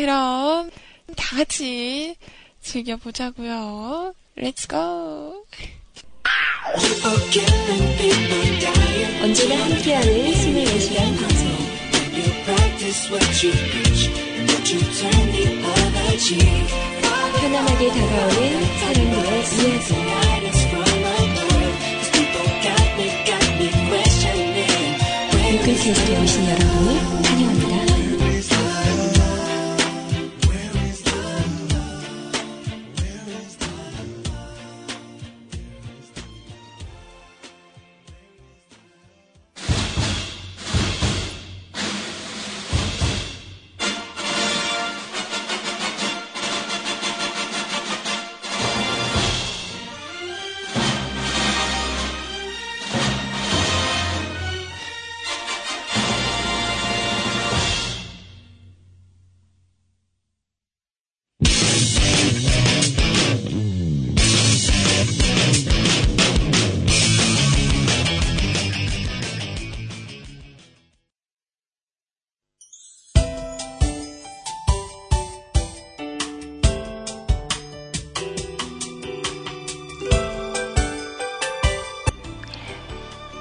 그럼 다 같이 즐겨보자고요. Let's go. 언제나 함께하는 신의 시간 방송. 편안하게 다가오는 사람들의 이야기. 유클 캐스트에 오신 여러분을 환영합니다.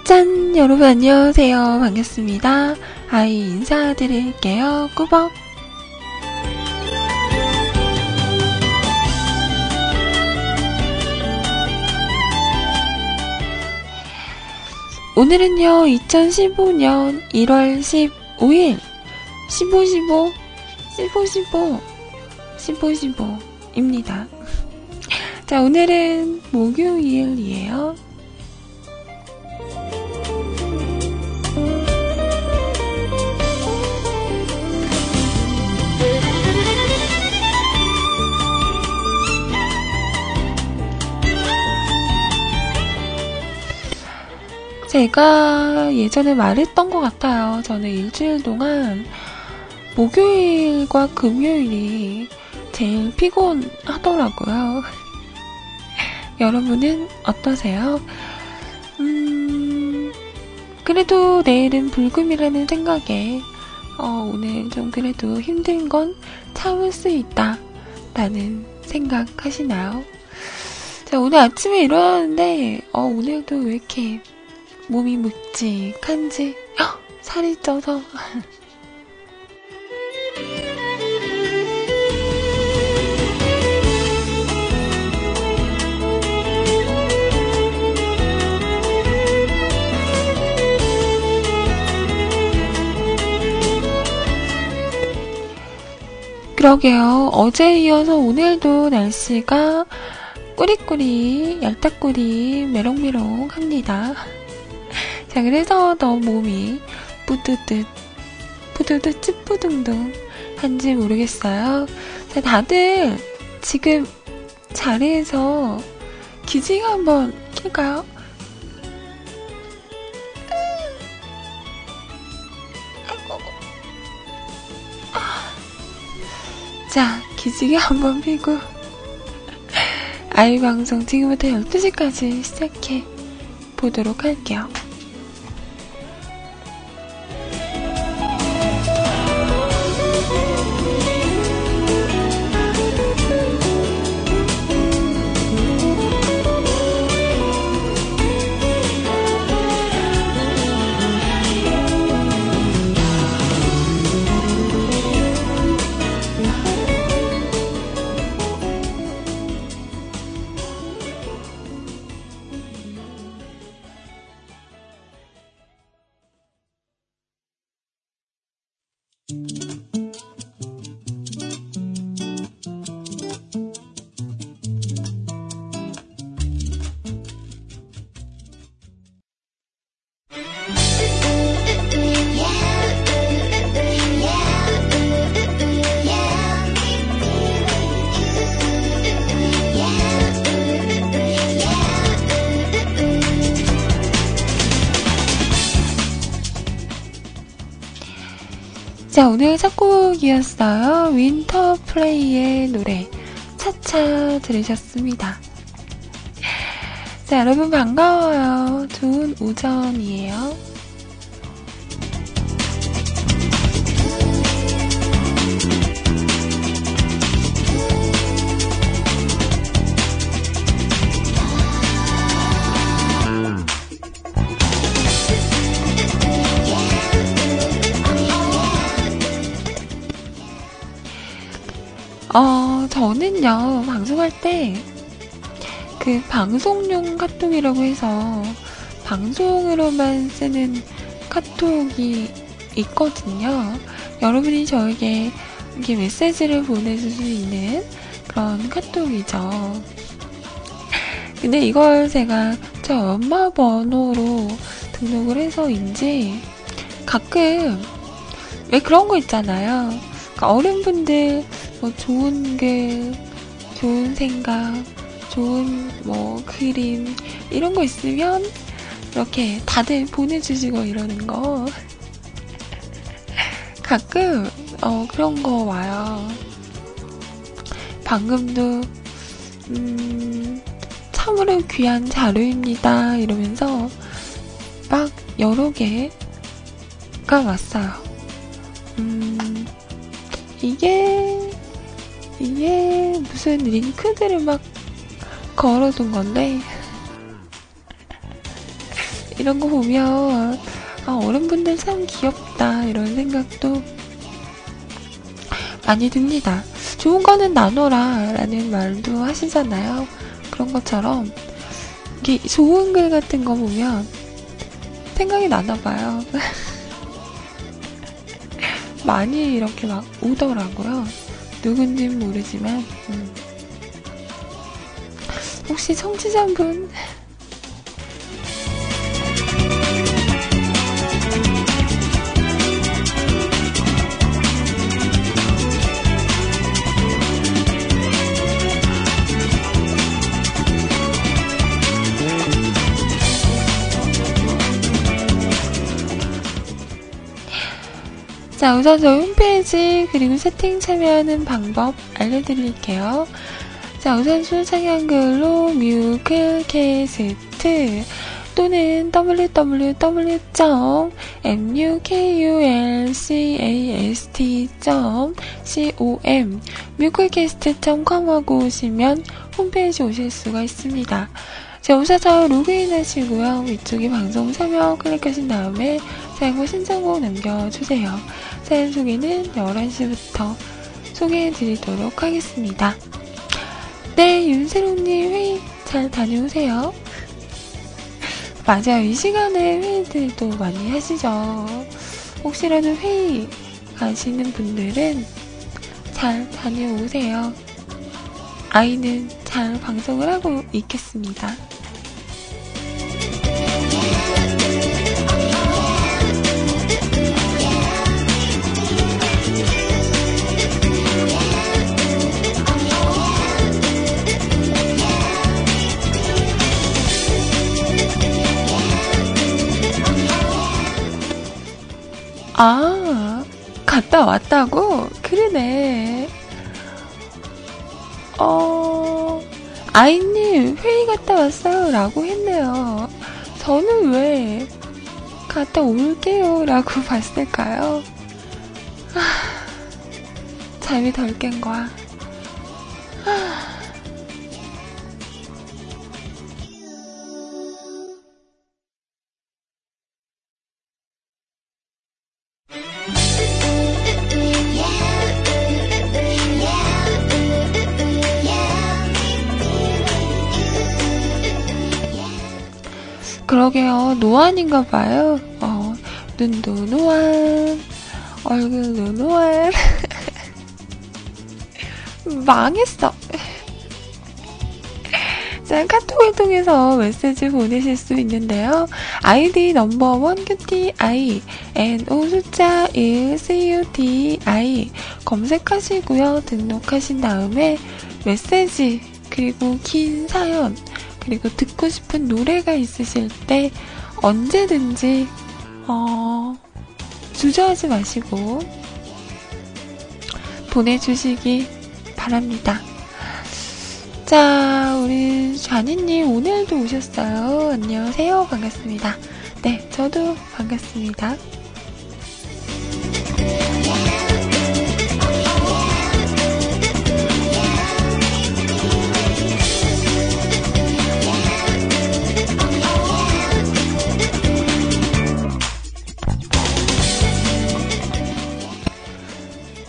짠! 여러분 안녕하세요. 반갑습니다. 아이 인사드릴게요. 꾸벅! 오늘은요 2015년 1월 15일 15, 15 입니다. 자, 오늘은 목요일이에요. 제가 예전에 말했던 것 같아요. 저는 일주일 동안 목요일과 금요일이 제일 피곤하더라고요. 여러분은 어떠세요? 그래도 내일은 불금이라는 생각에 오늘 좀 그래도 힘든 건 참을 수 있다 라는 생각 하시나요? 자, 오늘 아침에 일어났는데 오늘도 왜 이렇게 몸이 묵직한지, 헉! 살이 쪄서. 그러게요. 어제에 이어서 오늘도 날씨가 꾸리꾸리, 얄딱꾸리, 메롱메롱 합니다. 자, 그래서 더 몸이 뿌듯 찌뿌둥둥 한지 모르겠어요. 자, 다들 지금 자리에서 기지개 한번 켤까요? 아이고. 자, 기지개 한번 피고 아이 방송 지금부터 12시까지 시작해 보도록 할게요. 자, 오늘 첫 곡이었어요. 윈터플레이의 노래 차차 들으셨습니다. 자, 여러분 반가워요. 좋은 오전이에요. 저는요, 방송할 때 그 방송용 카톡이라고 해서 방송으로만 쓰는 카톡이 있거든요. 여러분이 저에게 이렇게 메시지를 보내줄 수 있는 그런 카톡이죠. 근데 이걸 제가 제 엄마 번호로 등록을 해서인지 가끔 왜 그런 거 있잖아요. 그러니까 어른분들 뭐 좋은 글, 좋은 생각, 좋은 뭐 그림 이런 거 있으면 이렇게 다들 보내주시고 이러는 거 가끔 그런 거 와요. 방금도 참으로 귀한 자료입니다 이러면서 막 여러 개가 왔어요. 이게 무슨 링크들을 막 걸어둔 건데 이런 거 보면 어른분들 참 귀엽다 이런 생각도 많이 듭니다. 좋은 거는 나눠라 라는 말도 하시잖아요. 그런 것처럼 이게 좋은 글 같은 거 보면 생각이 나나봐요. 많이 이렇게 막 오더라고요. 누군진 모르지만 혹시 청취자분 자, 우선 저희 홈페이지 그리고 채팅 참여하는 방법 알려드릴게요. 자, 우선 수상향글로 뮤클캐스트 또는 www.mukulcast.com 뮤클캐스트.com 하고 오시면 홈페이지 오실 수가 있습니다. 자, 우선 로그인 하시고요. 위쪽에 방송 참여 클릭하신 다음에 사연과 신청곡 남겨주세요. 사연 소개는 11시부터 소개해드리도록 하겠습니다. 네, 윤세롱님 회의 잘 다녀오세요. 맞아요. 이 시간에 회의들도 많이 하시죠. 혹시라도 회의 가시는 분들은 잘 다녀오세요. 아이는 잘 방송을 하고 있겠습니다. 아, 갔다 왔다고? 그러네. 아이님 회의 갔다 왔어요 라고 했네요. 저는 왜 갔다 올게요 라고 봤을까요? 잠이 덜 깬 거야. 그러게요. 노안인가봐요. 눈도 노안, 얼굴도 노안. 망했어. 자, 카톡을 통해서 메시지 보내실 수 있는데요. 아이디 넘버원 QTI, NO 숫자 1 CUTI 검색하시고요. 등록하신 다음에 메시지, 그리고 긴 사연, 그리고 듣고 싶은 노래가 있으실 때 언제든지 주저하지 마시고 보내주시기 바랍니다. 자, 우리 좌니님 오늘도 오셨어요. 안녕하세요. 반갑습니다. 네, 저도 반갑습니다.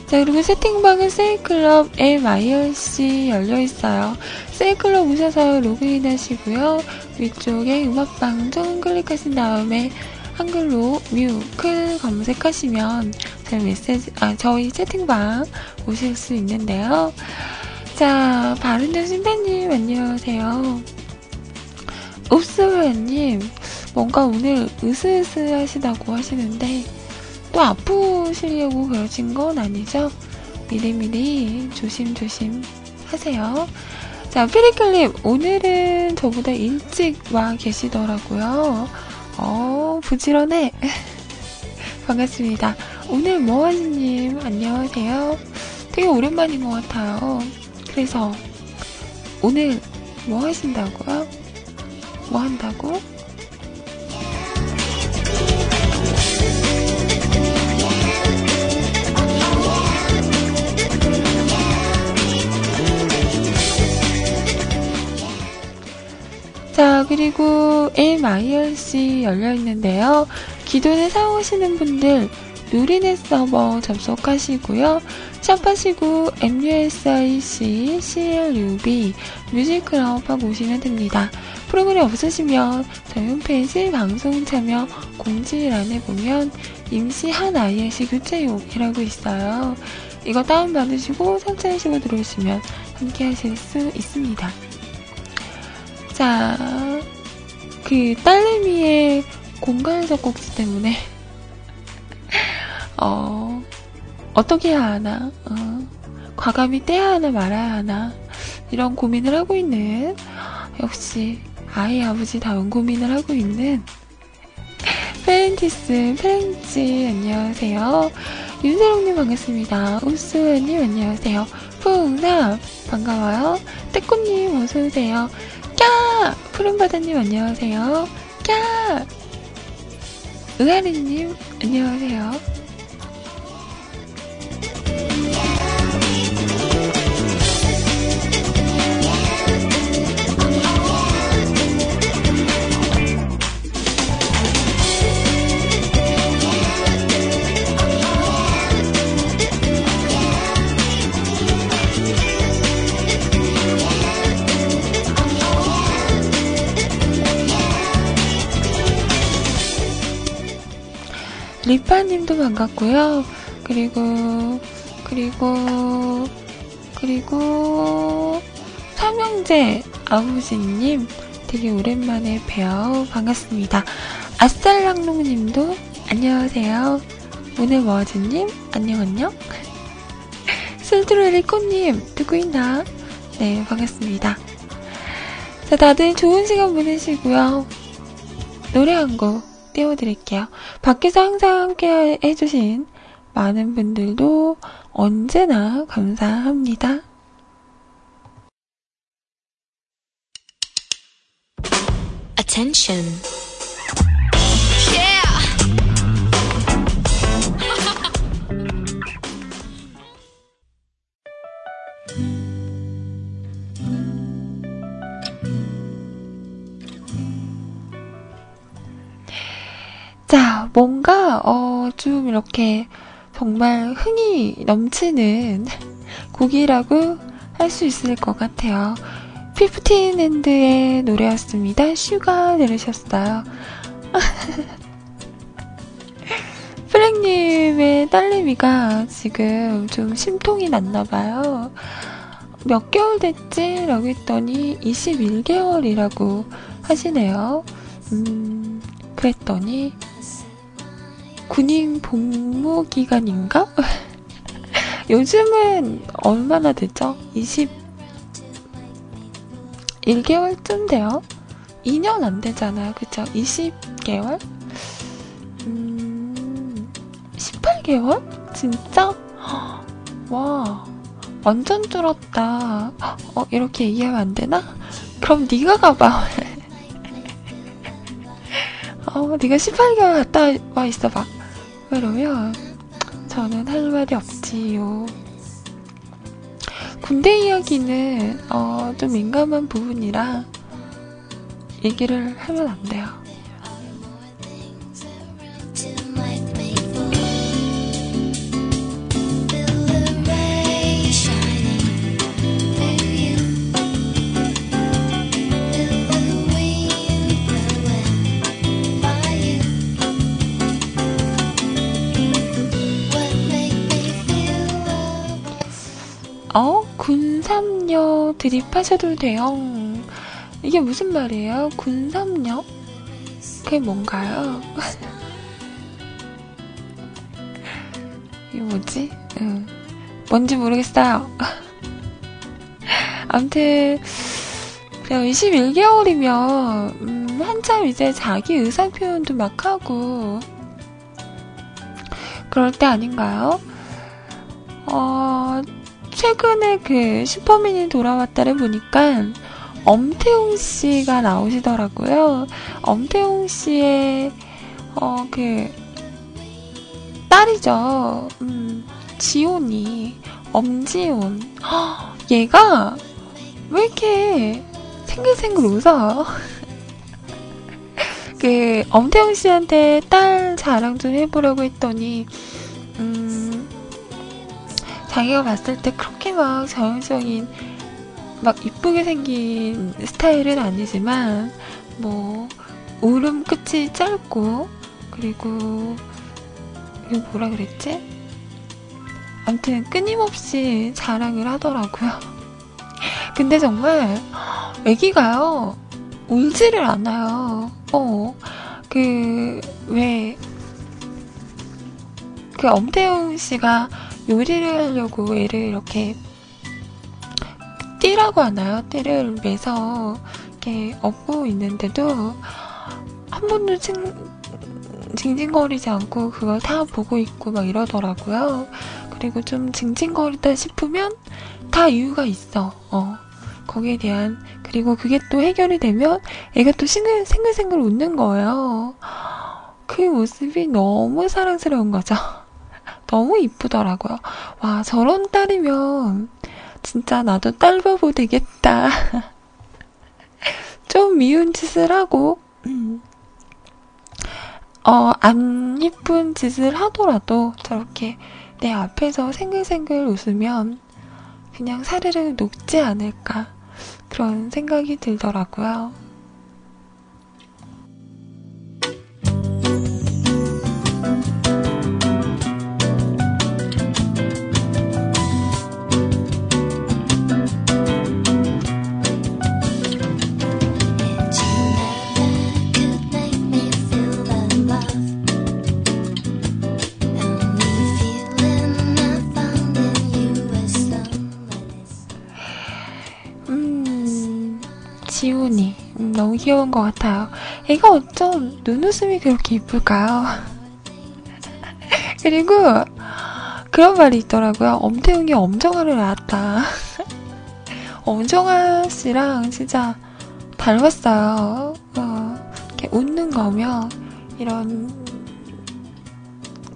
자, 그리고 채팅방은 세이클럽 LYRC 열려있어요. 세이클럽 오셔서 로그인 하시고요. 위쪽에 음악방송 클릭하신 다음에 한글로 뮤클 검색하시면 저희 메시지, 저희 채팅방 오실 수 있는데요. 자, 바른정 신배님 안녕하세요. 옵스웨님 뭔가 오늘 으스으스 하시다고 하시는데 또 아프시려고 그러신 건 아니죠? 미리미리 조심조심 하세요. 자, 피리클님 오늘은 저보다 일찍 와 계시더라고요. 부지런해. 반갑습니다. 오늘 모아지님 안녕하세요. 되게 오랜만인 것 같아요. 그래서 오늘 뭐 하신다고요? 뭐 한다고? 자, 그리고 MIRC 열려있는데요. 기존에 사용하시는 분들 누리넷 서버 접속하시고요. 샵하시고 MUSIC CLUB 뮤직클럽 하고 오시면 됩니다. 프로그램 없으시면 저희 홈페이지 방송 참여 공지란에 보면 임시한 IRC 교체용이라고 있어요. 이거 다운받으시고 설치하시고 들어오시면 함께 하실 수 있습니다. 자, 그 딸내미의 공간 잡곡지 때문에 어떻게 해야 하나, 과감히 떼야 하나 말아야 하나 이런 고민을 하고 있는, 역시 아이 아버지다운 고민을 하고 있는 페렌티스 페렌치 안녕하세요. 윤세롱님 반갑습니다. 우수연님 안녕하세요. 풍삼 반가워요. 떼꾸님 어서오세요. 까! 푸른바다님 안녕하세요. 까! 의아리님 안녕하세요. 리파님도 반갑고요. 그리고 삼형제 아버지님 되게 오랜만에 뵈요. 반갑습니다. 아쌀랑롱님도 안녕하세요. 오늘 머즈님 안녕. 슬트로엘리코님 듣고 있나? 네, 반갑습니다. 자, 다들 좋은 시간 보내시고요. 노래 한 곡 띄워드릴게요. 밖에서 항상 함께 해주신 많은 분들도 언제나 감사합니다. Attention. 자, 뭔가 좀 이렇게 정말 흥이 넘치는 곡이라고 할 수 있을 것 같아요. 피프틴핸드의 노래였습니다. 슈가 들으셨어요. 프랭님의 딸내미가 지금 좀 심통이 났나봐요. 몇 개월 됐지? 라고 했더니 21개월이라고 하시네요. 그랬더니 군인 복무 기간인가? 요즘은 얼마나 되죠? 21개월쯤 돼요? 2년 안 되잖아요. 그쵸? 20개월? 18개월? 진짜? 와, 완전 줄었다. 이렇게 얘기하면 안 되나? 그럼 네가 가봐. 네가 18개월 갔다 와 있어봐. 그러면 저는 할 말이 없지요. 군대 이야기는 좀 민감한 부분이라 얘기를 하면 안 돼요. 군삼녀 드립하셔도 돼요. 이게 무슨 말이에요? 군삼녀? 그게 뭔가요? 이게 뭐지? 뭔지 모르겠어요. 아무튼 그냥 21개월이면 한참 이제 자기 의사 표현도 막 하고 그럴 때 아닌가요? 최근에 그 슈퍼맨이 돌아왔다를 보니까 엄태웅 씨가 나오시더라고요. 엄태웅 씨의 그 딸이죠. 지온이, 엄지온. 얘가 왜 이렇게 생글생글 웃어? 그 엄태웅 씨한테 딸 자랑 좀 해보려고 했더니 자기가 봤을 때 그렇게 막 전형적인 막 이쁘게 생긴 스타일은 아니지만 뭐 울음 끝이 짧고 그리고 이거 뭐라 그랬지? 아무튼 끊임없이 자랑을 하더라고요. 근데 정말 애기가요 울지를 않아요. 그 엄태웅 씨가 요리를 하려고 애를 이렇게 띠라고 하나요? 띠를 매서 이렇게 업고 있는데도 한 번도 징징거리지 않고 그걸 다 보고 있고 막 이러더라고요. 그리고 좀 징징거리다 싶으면 다 이유가 있어. 거기에 대한. 그리고 그게 또 해결이 되면 애가 또 생글생글 웃는 거예요. 그 모습이 너무 사랑스러운 거죠. 너무 이쁘더라고요. 와, 저런 딸이면 진짜 나도 딸 바보 되겠다. 좀 미운 짓을 하고 안 이쁜 짓을 하더라도 저렇게 내 앞에서 생글생글 웃으면 그냥 사르르 녹지 않을까 그런 생각이 들더라고요. 지훈이 너무 귀여운 것 같아요. 애가 어쩜 눈웃음이 그렇게 이쁠까요? 그리고 그런 말이 있더라고요. 엄태웅이 엄정아를 낳았다. 엄정아 씨랑 진짜 닮았어요. 이렇게 웃는 거며 이런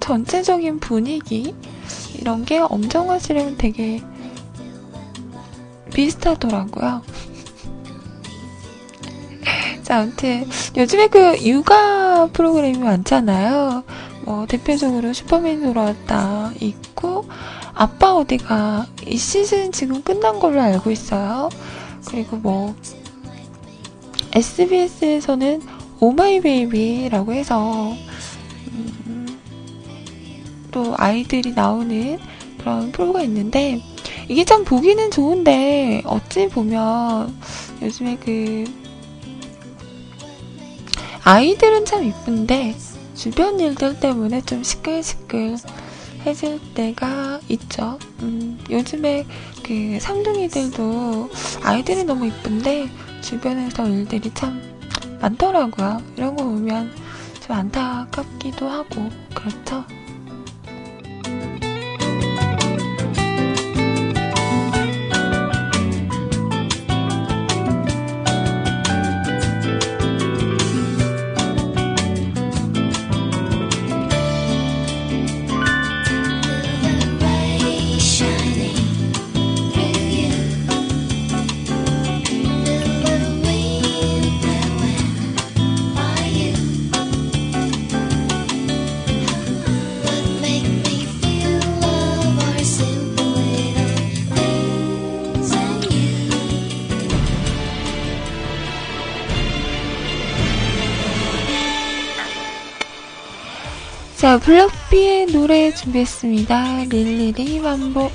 전체적인 분위기 이런 게 엄정아 씨랑 되게 비슷하더라고요. 자, 아무튼 요즘에 그 육아 프로그램이 많잖아요. 뭐 대표적으로 슈퍼맨이 돌아왔다 있고 아빠 어디가 이 시즌 지금 끝난 걸로 알고 있어요. 그리고 뭐 SBS에서는 오마이 베이비라고 해서 또 아이들이 나오는 그런 프로가 있는데 이게 참 보기는 좋은데 어찌 보면 요즘에 그 아이들은 참 이쁜데 주변 일들 때문에 좀 시끌시끌해질 때가 있죠. 요즘에 그 삼둥이들도 아이들이 너무 이쁜데 주변에서 일들이 참 많더라고요. 이런 거 보면 좀 안타깝기도 하고 그렇죠. 자, 블록비의 노래 준비했습니다. 릴리리 만보.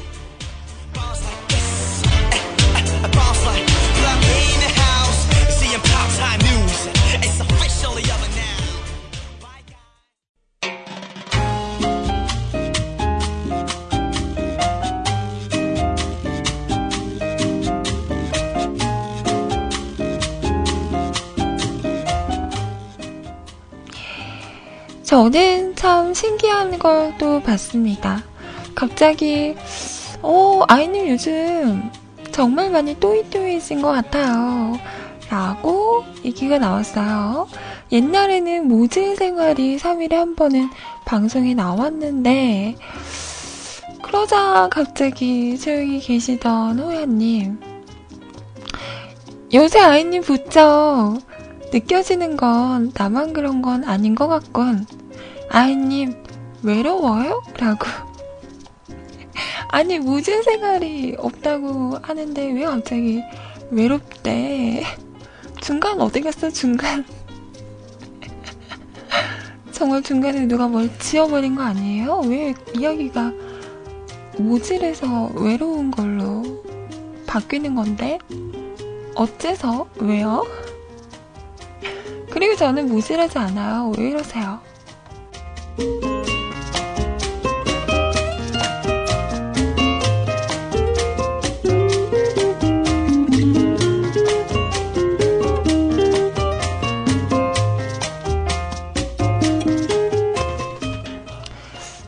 저는 참 신기한 걸 또 봤습니다. 갑자기 아이님 요즘 정말 많이 또이또이해진 것 같아요 라고 얘기가 나왔어요. 옛날에는 모질 생활이 3일에 한 번은 방송에 나왔는데 그러자 갑자기 조용히 계시던 호야님, 요새 아이님 붙죠? 느껴지는 건 나만 그런 건 아닌 것 같군. 아이님 외로워요? 라고. 아니 모진 생활이 없다고 하는데 왜 갑자기 외롭대. 중간 어디 갔어 중간. 정말 중간에 누가 뭘 지워버린 거 아니에요? 왜 이야기가 모질에서 외로운 걸로 바뀌는 건데 어째서? 왜요? 그리고 저는 모질하지 않아요. 왜 이러세요?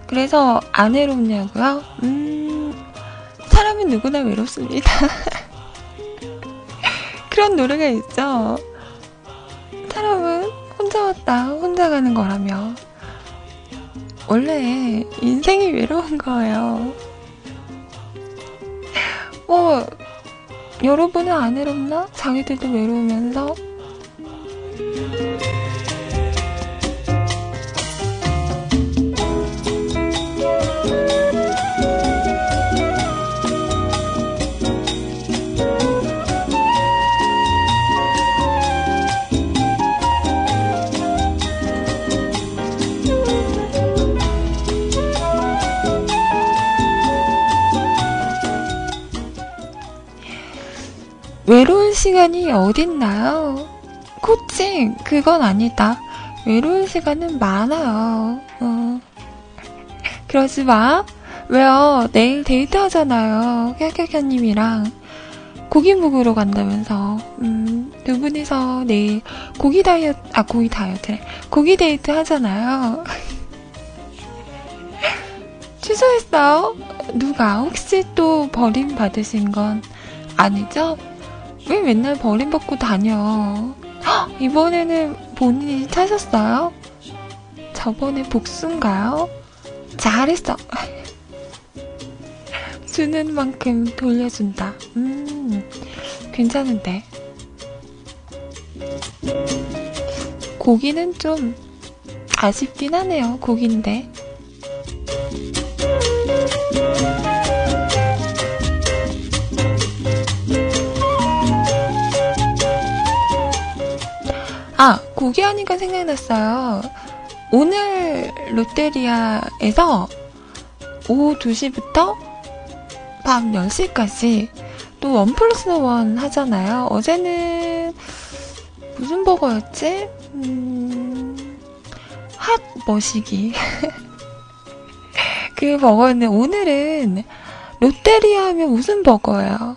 그래서 안 외롭냐고요? 사람은 누구나 외롭습니다. 그런 노래가 있죠. 사람은 혼자 왔다 혼자 가는 거라며. 원래 인생이 외로운 거예요. 여러분은 안 외롭나? 자기들도 외로우면서 외로운 시간이 어딨나요? 코칭 그건 아니다. 외로운 시간은 많아요. 그러지 마. 왜요? 내일 데이트 하잖아요. 캬캬캬님이랑 고기 먹으러 간다면서. 두 분이서 내일 고기 데이트 하잖아요. 취소했어요? 누가 혹시 또 버림받으신 건 아니죠? 왜 맨날 버림받고 다녀. 헉, 이번에는 본인이 찾았어요? 저번에 복수인가요? 잘했어. 주는 만큼 돌려준다. 괜찮은데. 고기는 좀 아쉽긴 하네요. 고기인데. 고기 하니까 생각났어요. 오늘 롯데리아에서 오후 2시부터 밤 10시까지 또 1+1 하잖아요. 어제는 무슨 버거였지? 핫 머시기. 그 버거였는데 오늘은 롯데리아 하면 무슨 버거예요?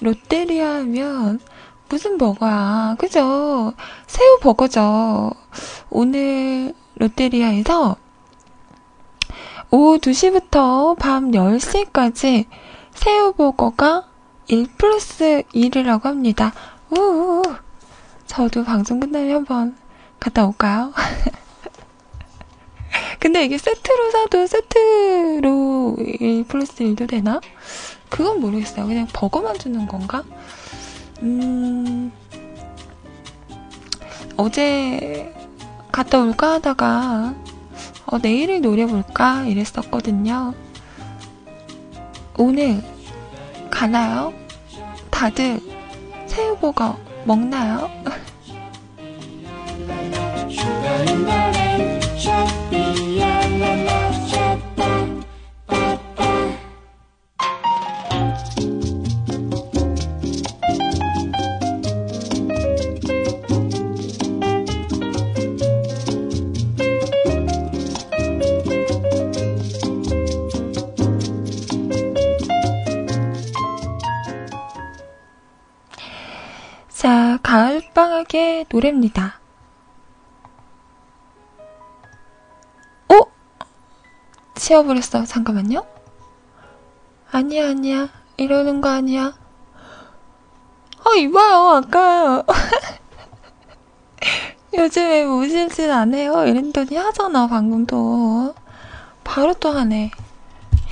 롯데리아 하면 무슨 버거야? 그죠? 새우 버거죠. 오늘 롯데리아에서 오후 2시부터 밤 10시까지 새우 버거가 1+1이라고 합니다. 우우. 저도 방송 끝나면 한번 갔다 올까요? 근데 이게 세트로 사도 세트로 1+1도 되나? 그건 모르겠어요. 그냥 버거만 주는 건가? 어제 갔다 올까 하다가 내일을 노려볼까 이랬었거든요. 오늘 가나요? 다들 새우버거 먹나요? 빵빵하게 노랩니다. 어? 치워버렸어. 잠깐만요. 아니야 아니야, 이러는 거 아니야. 아 이봐요, 아까 요즘에 뭐 웃음질 안 해요 이랬더니 하잖아. 방금 또 바로 또 하네.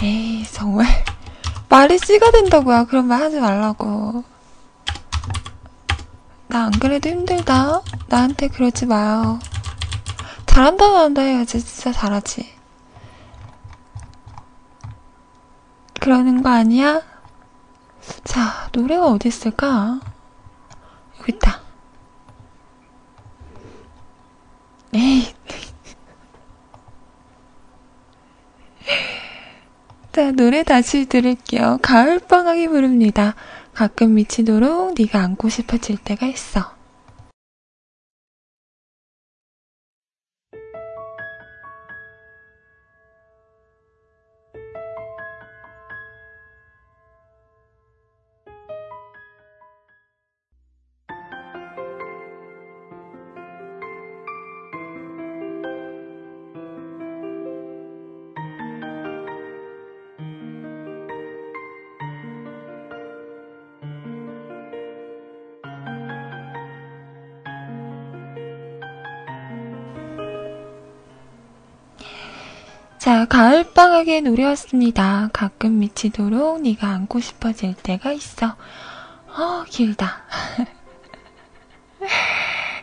에이 정말 말이 씨가 된다고요. 그런 말 하지 말라고. 나 안 그래도 힘들다. 나한테 그러지 마요. 잘한다 잘한다 해야지. 진짜 잘하지. 그러는 거 아니야? 자, 노래가 어디 있을까? 여기 있다. 에이. 자, 노래 다시 들을게요. 가을방학이 부릅니다. 가끔 미치도록 네가 안고 싶어질 때가 있어. 자, 가을방학의 노래였습니다. 가끔 미치도록 네가 안고 싶어질 때가 있어. 길다.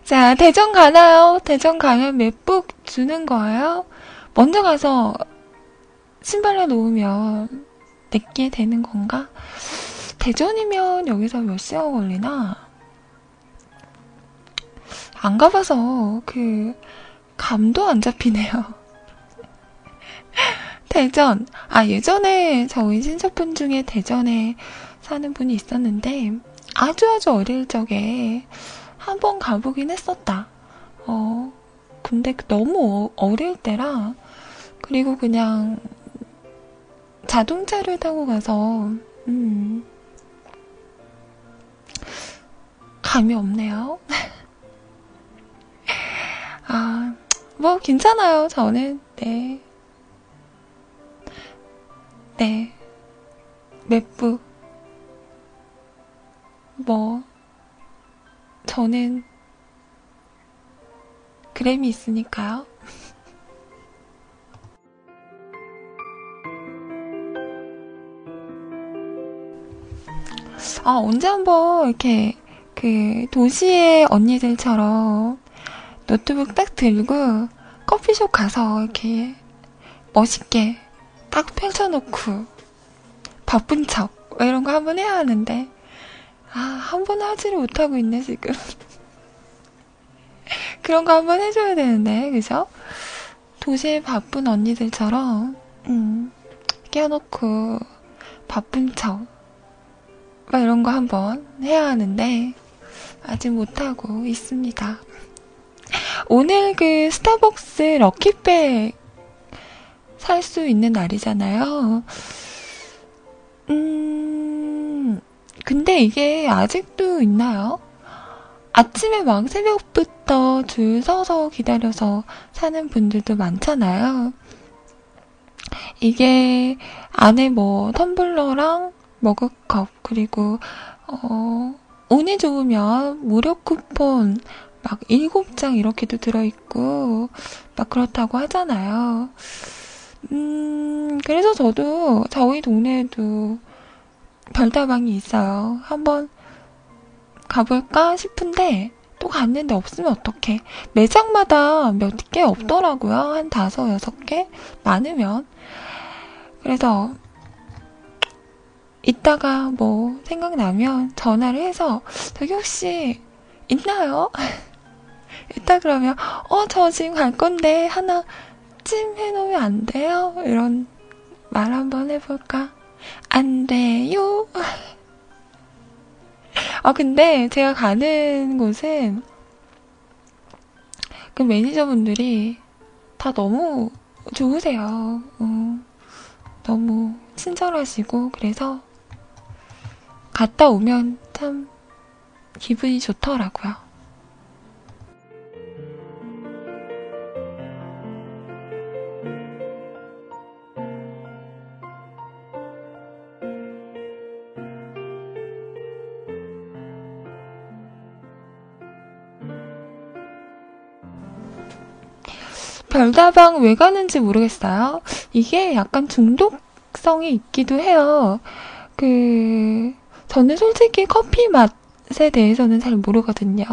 자, 대전 가나요? 대전 가면 맵북 주는 거예요? 먼저 가서 신발을 놓으면 내게 되는 건가? 대전이면 여기서 몇 시간 걸리나? 안 가봐서 감도 안 잡히네요. 대전, 예전에 저희 친척분 중에 대전에 사는 분이 있었는데 아주 어릴 적에 한번 가보긴 했었다. 근데 너무 어릴 때라, 그리고 그냥 자동차를 타고 가서 감이 없네요. 뭐 괜찮아요. 저는 네, 맵부. 저는 그램이 있으니까요. 언제 한번 이렇게 도시의 언니들처럼 노트북 딱 들고 커피숍 가서 이렇게 멋있게 딱 펼쳐놓고 바쁜 척 이런 거 한번 해야 하는데 한번 하지를 못하고 있네 지금. 그런 거 한번 해줘야 되는데, 그죠? 도시에 바쁜 언니들처럼 끼워놓고 바쁜 척 막 이런 거 한번 해야 하는데 아직 못하고 있습니다. 오늘 스타벅스 럭키백 살 수 있는 날이잖아요. 근데 이게 아직도 있나요? 아침에 막 새벽부터 줄 서서 기다려서 사는 분들도 많잖아요. 이게 안에 텀블러랑 머그컵, 그리고 운이 좋으면 무료 쿠폰 막 7장 이렇게도 들어있고 막 그렇다고 하잖아요. 그래서 저도, 저희 동네에도 별다방이 있어요. 한번 가볼까 싶은데, 또 갔는데 없으면 어떡해. 매장마다 몇 개 없더라고요. 한 5, 6개? 많으면. 그래서, 이따가 생각나면 전화를 해서, 저기 혹시 있나요? 이따 그러면, 저 지금 갈 건데, 하나, 해놓으면 안 돼요? 이런 말 한번 해볼까? 안 돼요? 근데 제가 가는 곳은 그 매니저분들이 다 너무 좋으세요. 너무 친절하시고, 그래서 갔다 오면 참 기분이 좋더라고요. 별다방 왜 가는지 모르겠어요. 이게 약간 중독성이 있기도 해요. 저는 솔직히 커피 맛에 대해서는 잘 모르거든요.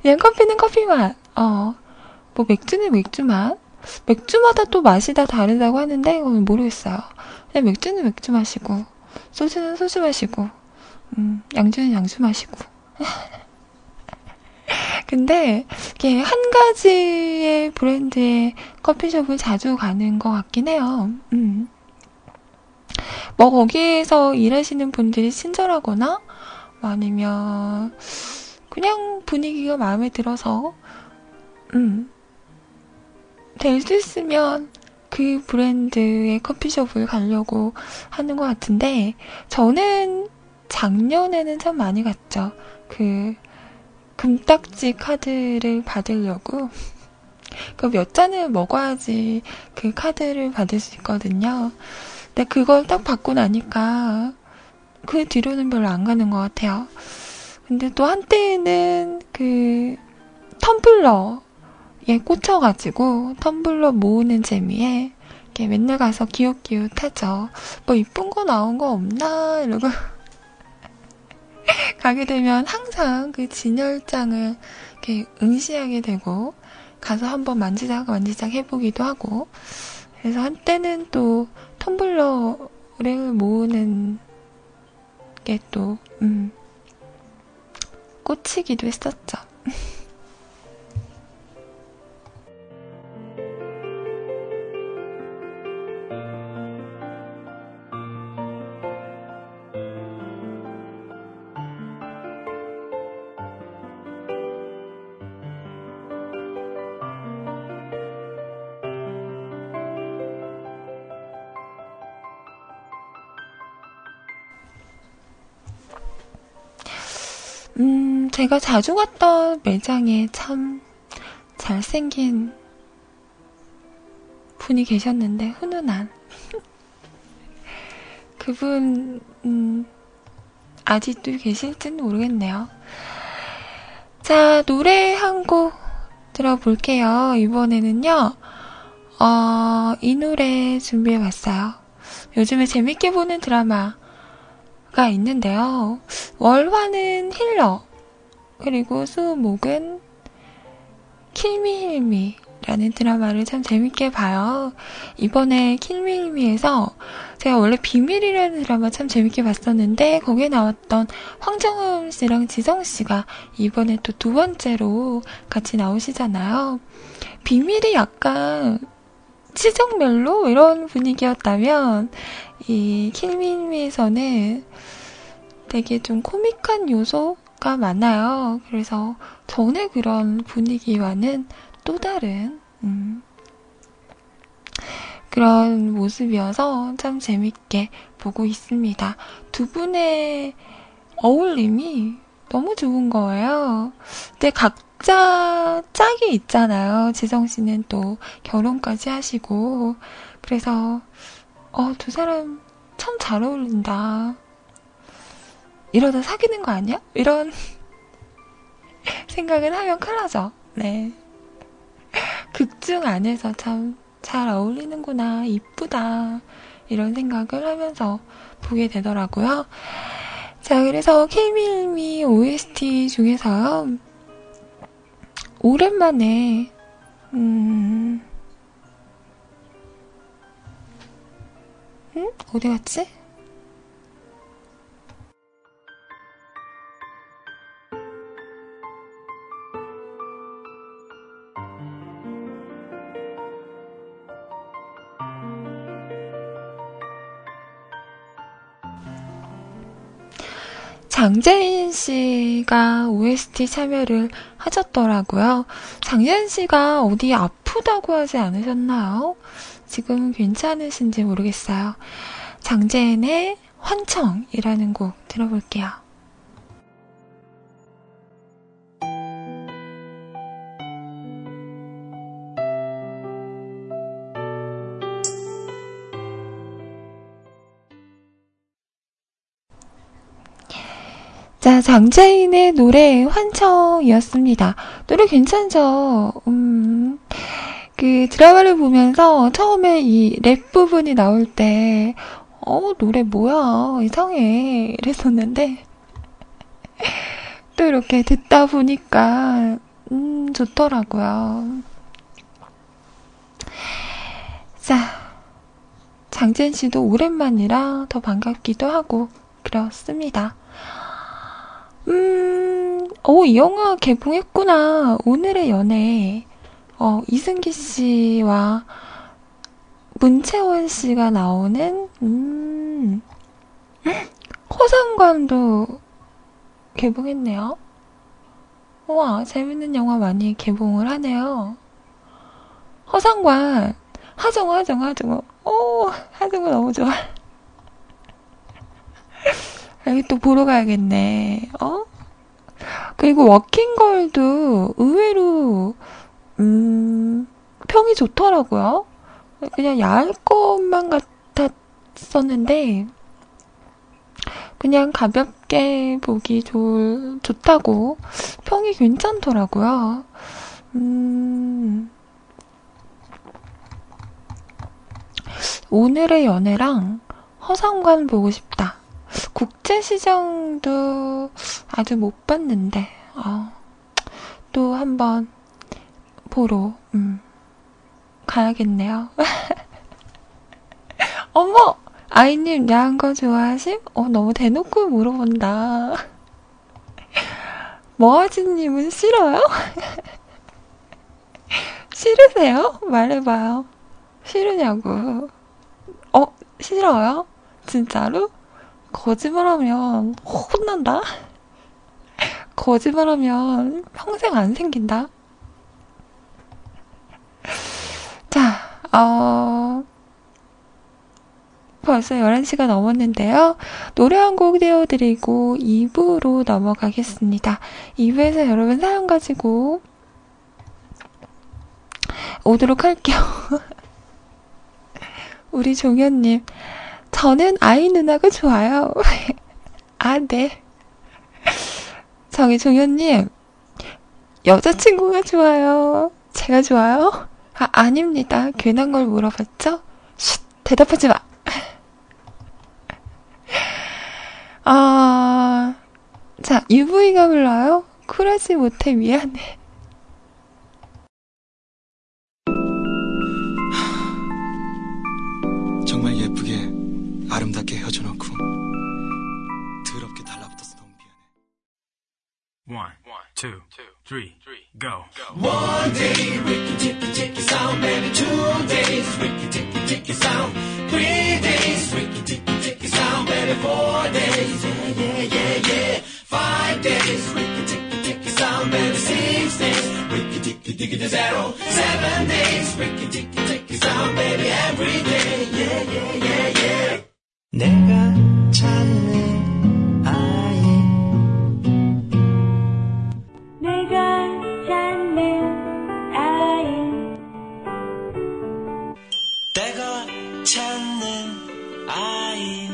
그냥 커피는 커피 맛, 뭐 맥주는 맥주 맛, 맥주마다 또 맛이 다 다르다고 하는데 그건 모르겠어요. 그냥 맥주는 맥주 마시고, 소주는 소주 마시고, 양주는 양주 마시고. 근데 이게 한 가지의 브랜드의 커피숍을 자주 가는 것 같긴 해요. 뭐 거기에서 일하시는 분들이 친절하거나 아니면 그냥 분위기가 마음에 들어서 될 수 있으면 그 브랜드의 커피숍을 가려고 하는 것 같은데, 저는 작년에는 참 많이 갔죠. 금딱지 카드를 받으려고 그 몇 잔을 먹어야지 그 카드를 받을 수 있거든요. 근데 그걸 딱 받고 나니까 그 뒤로는 별로 안 가는 것 같아요. 근데 또 한때는 그 텀블러에 꽂혀가지고 텀블러 모으는 재미에 이렇게 맨날 가서 기웃기웃 하죠. 뭐 이쁜 거 나온 거 없나 이러고 가게 되면 항상 그 진열장을 이렇게 응시하게 되고, 가서 한번 만지작 해보기도 하고, 그래서 한때는 또 텀블러를 모으는 게 또 꽂히기도 했었죠. 제가 자주 갔던 매장에 참 잘생긴 분이 계셨는데, 훈훈한 그분 아직도 계실지는 모르겠네요. 자, 노래 한 곡 들어볼게요. 이번에는요, 이 노래 준비해봤어요. 요즘에 재밌게 보는 드라마가 있는데요, 월화는 힐러, 그리고 수목은 킬미힐미라는 드라마를 참 재밌게 봐요. 이번에 킬미힐미에서 제가 원래 비밀이라는 드라마 참 재밌게 봤었는데, 거기에 나왔던 황정음 씨랑 지성 씨가 이번에 또 두 번째로 같이 나오시잖아요. 비밀이 약간 치정 멜로 이런 분위기였다면, 이 킬미힐미에서는 되게 좀 코믹한 요소 가 많아요. 그래서 전에 그런 분위기와는 또 다른 그런 모습이어서 참 재밌게 보고 있습니다. 두 분의 어울림이 너무 좋은 거예요. 근데 각자 짝이 있잖아요. 지성 씨는 또 결혼까지 하시고, 그래서 두 사람 참 잘 어울린다. 이러다 사귀는 거 아니야? 이런 생각을 하면 큰일 나죠. 네. 극중 안에서 참 잘 어울리는구나, 이쁘다, 이런 생각을 하면서 보게 되더라고요. 자, 그래서 킬미힐미 OST 중에서 오랜만에 어디 갔지? 장재인 씨가 OST 참여를 하셨더라고요. 장재인 씨가 어디 아프다고 하지 않으셨나요? 지금 괜찮으신지 모르겠어요. 장재인의 환청이라는 곡 들어볼게요. 자, 장재인의 노래 환청이었습니다. 노래 괜찮죠? 그 드라마를 보면서 처음에 이 랩 부분이 나올 때 노래 뭐야 이상해 이랬었는데 또 이렇게 듣다 보니까 좋더라고요. 자, 장진씨도 오랜만이라 더 반갑기도 하고 그렇습니다. 이 영화 개봉했구나. 오늘의 연애. 이승기씨와 문채원씨가 나오는, 허상관도 개봉했네요. 우와, 재밌는 영화 많이 개봉을 하네요. 허상관. 하정우. 하정우 너무 좋아. 여기 또 보러 가야겠네. 그리고 워킹걸도 의외로 평이 좋더라고요. 그냥 야할 것만 같았었는데 그냥 가볍게 보기 좋다고 평이 괜찮더라고요. 오늘의 연애랑 허상관 보고 싶다. 국제시장도 아주 못 봤는데 또 한번 보러 가야겠네요. 어머! 아이님 야한 거 좋아하심? 너무 대놓고 물어본다. 머아지님은 싫어요? 싫으세요? 말해봐요. 싫으냐고. 싫어요? 진짜로? 거짓말하면 혼난다? 거짓말하면 평생 안 생긴다? 자, 벌써 11시가 넘었는데요. 노래 한 곡 띄워드리고 2부로 넘어가겠습니다. 2부에서 여러분 사연 가지고 오도록 할게요. 우리 종현님, 저는 아이 누나가 좋아요. 아, 네. 저기 종현님, 여자친구가 좋아요. 제가 좋아요? 아, 아닙니다. 괜한 걸 물어봤죠? 쉿, 대답하지 마. 자, UV가 불러요. 쿨하지 못해 미안해. 정말 예쁘게 아름답게 헤어져놓고 더럽게 달라붙어서 너무 미안해. 1, 2, 3, go. 1 day, Ricky Ticky Ticky Sound, baby. 2 days, Ricky Ticky Ticky Sound. 3 days, Ricky Ticky Ticky Sound, baby. 4 days, yeah yeah yeah yeah. 5 days, Ricky Ticky Ticky Sound, baby. 6 days, Ricky Ticky Ticky to zero. 7 days, Ricky Ticky Ticky Sound, baby. Every day, yeah yeah yeah yeah. 내가 찾는 아이, 내가 찾는 아이, 내가 찾는 아이,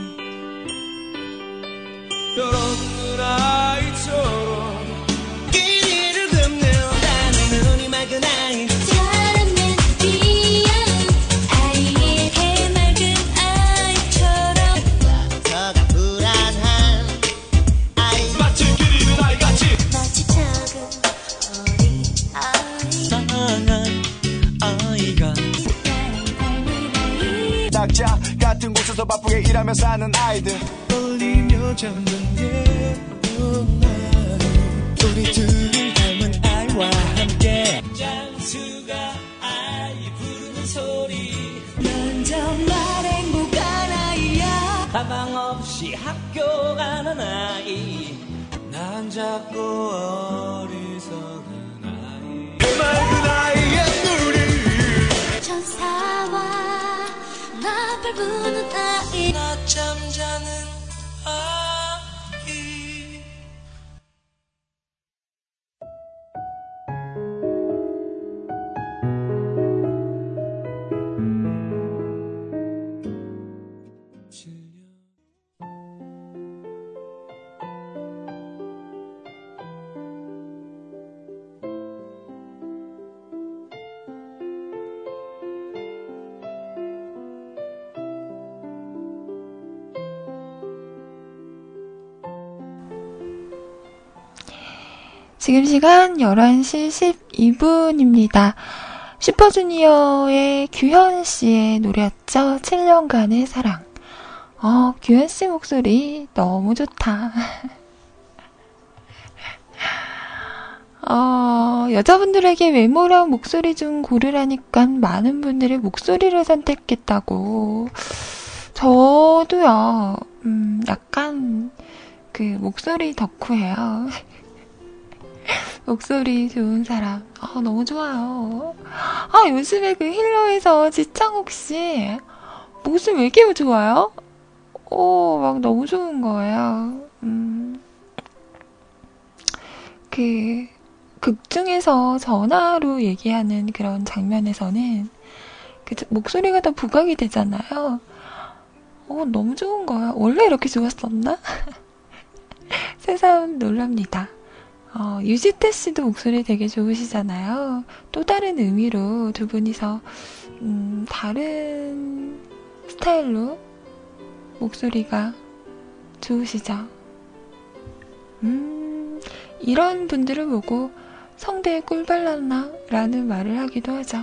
요런 아이처럼 끼니를 긋는 나는 눈이 맑은 아이, 낙자 같은 곳에서 바쁘게 일하며 사는 아이들 떨리며 잡는데 나는 우리 둘을 닮은 아이와 함께 장수가 아이 부르는 소리 난 정말 행복한 아이야 가방 없이 학교 가는 아이 난 자꾸 어리석은 아이 그 맑은 아이의 눈이 천사와 나팔 부는 아이 낮잠 자는 아이 지금 시간 11시 12분입니다. 슈퍼주니어의 규현씨의 노래였죠. 7년간의 사랑. 규현씨 목소리 너무 좋다. 여자분들에게 외모랑 목소리 좀 고르라니까 많은 분들이 목소리를 선택했다고. 저도요, 약간, 목소리 덕후예요. 목소리 좋은 사람. 너무 좋아요. 요즘에 힐러에서 지창욱씨 목소리 왜 이렇게 좋아요? 막 너무 좋은 거예요. 극 중에서 전화로 얘기하는 그런 장면에서는 목소리가 더 부각이 되잖아요. 너무 좋은 거야. 원래 이렇게 좋았었나? 새삼 놀랍니다. 유지태 씨도 목소리 되게 좋으시잖아요. 또 다른 의미로 두 분이서 다른 스타일로 목소리가 좋으시죠. 이런 분들을 보고 성대에 꿀 발랐나? 라는 말을 하기도 하죠.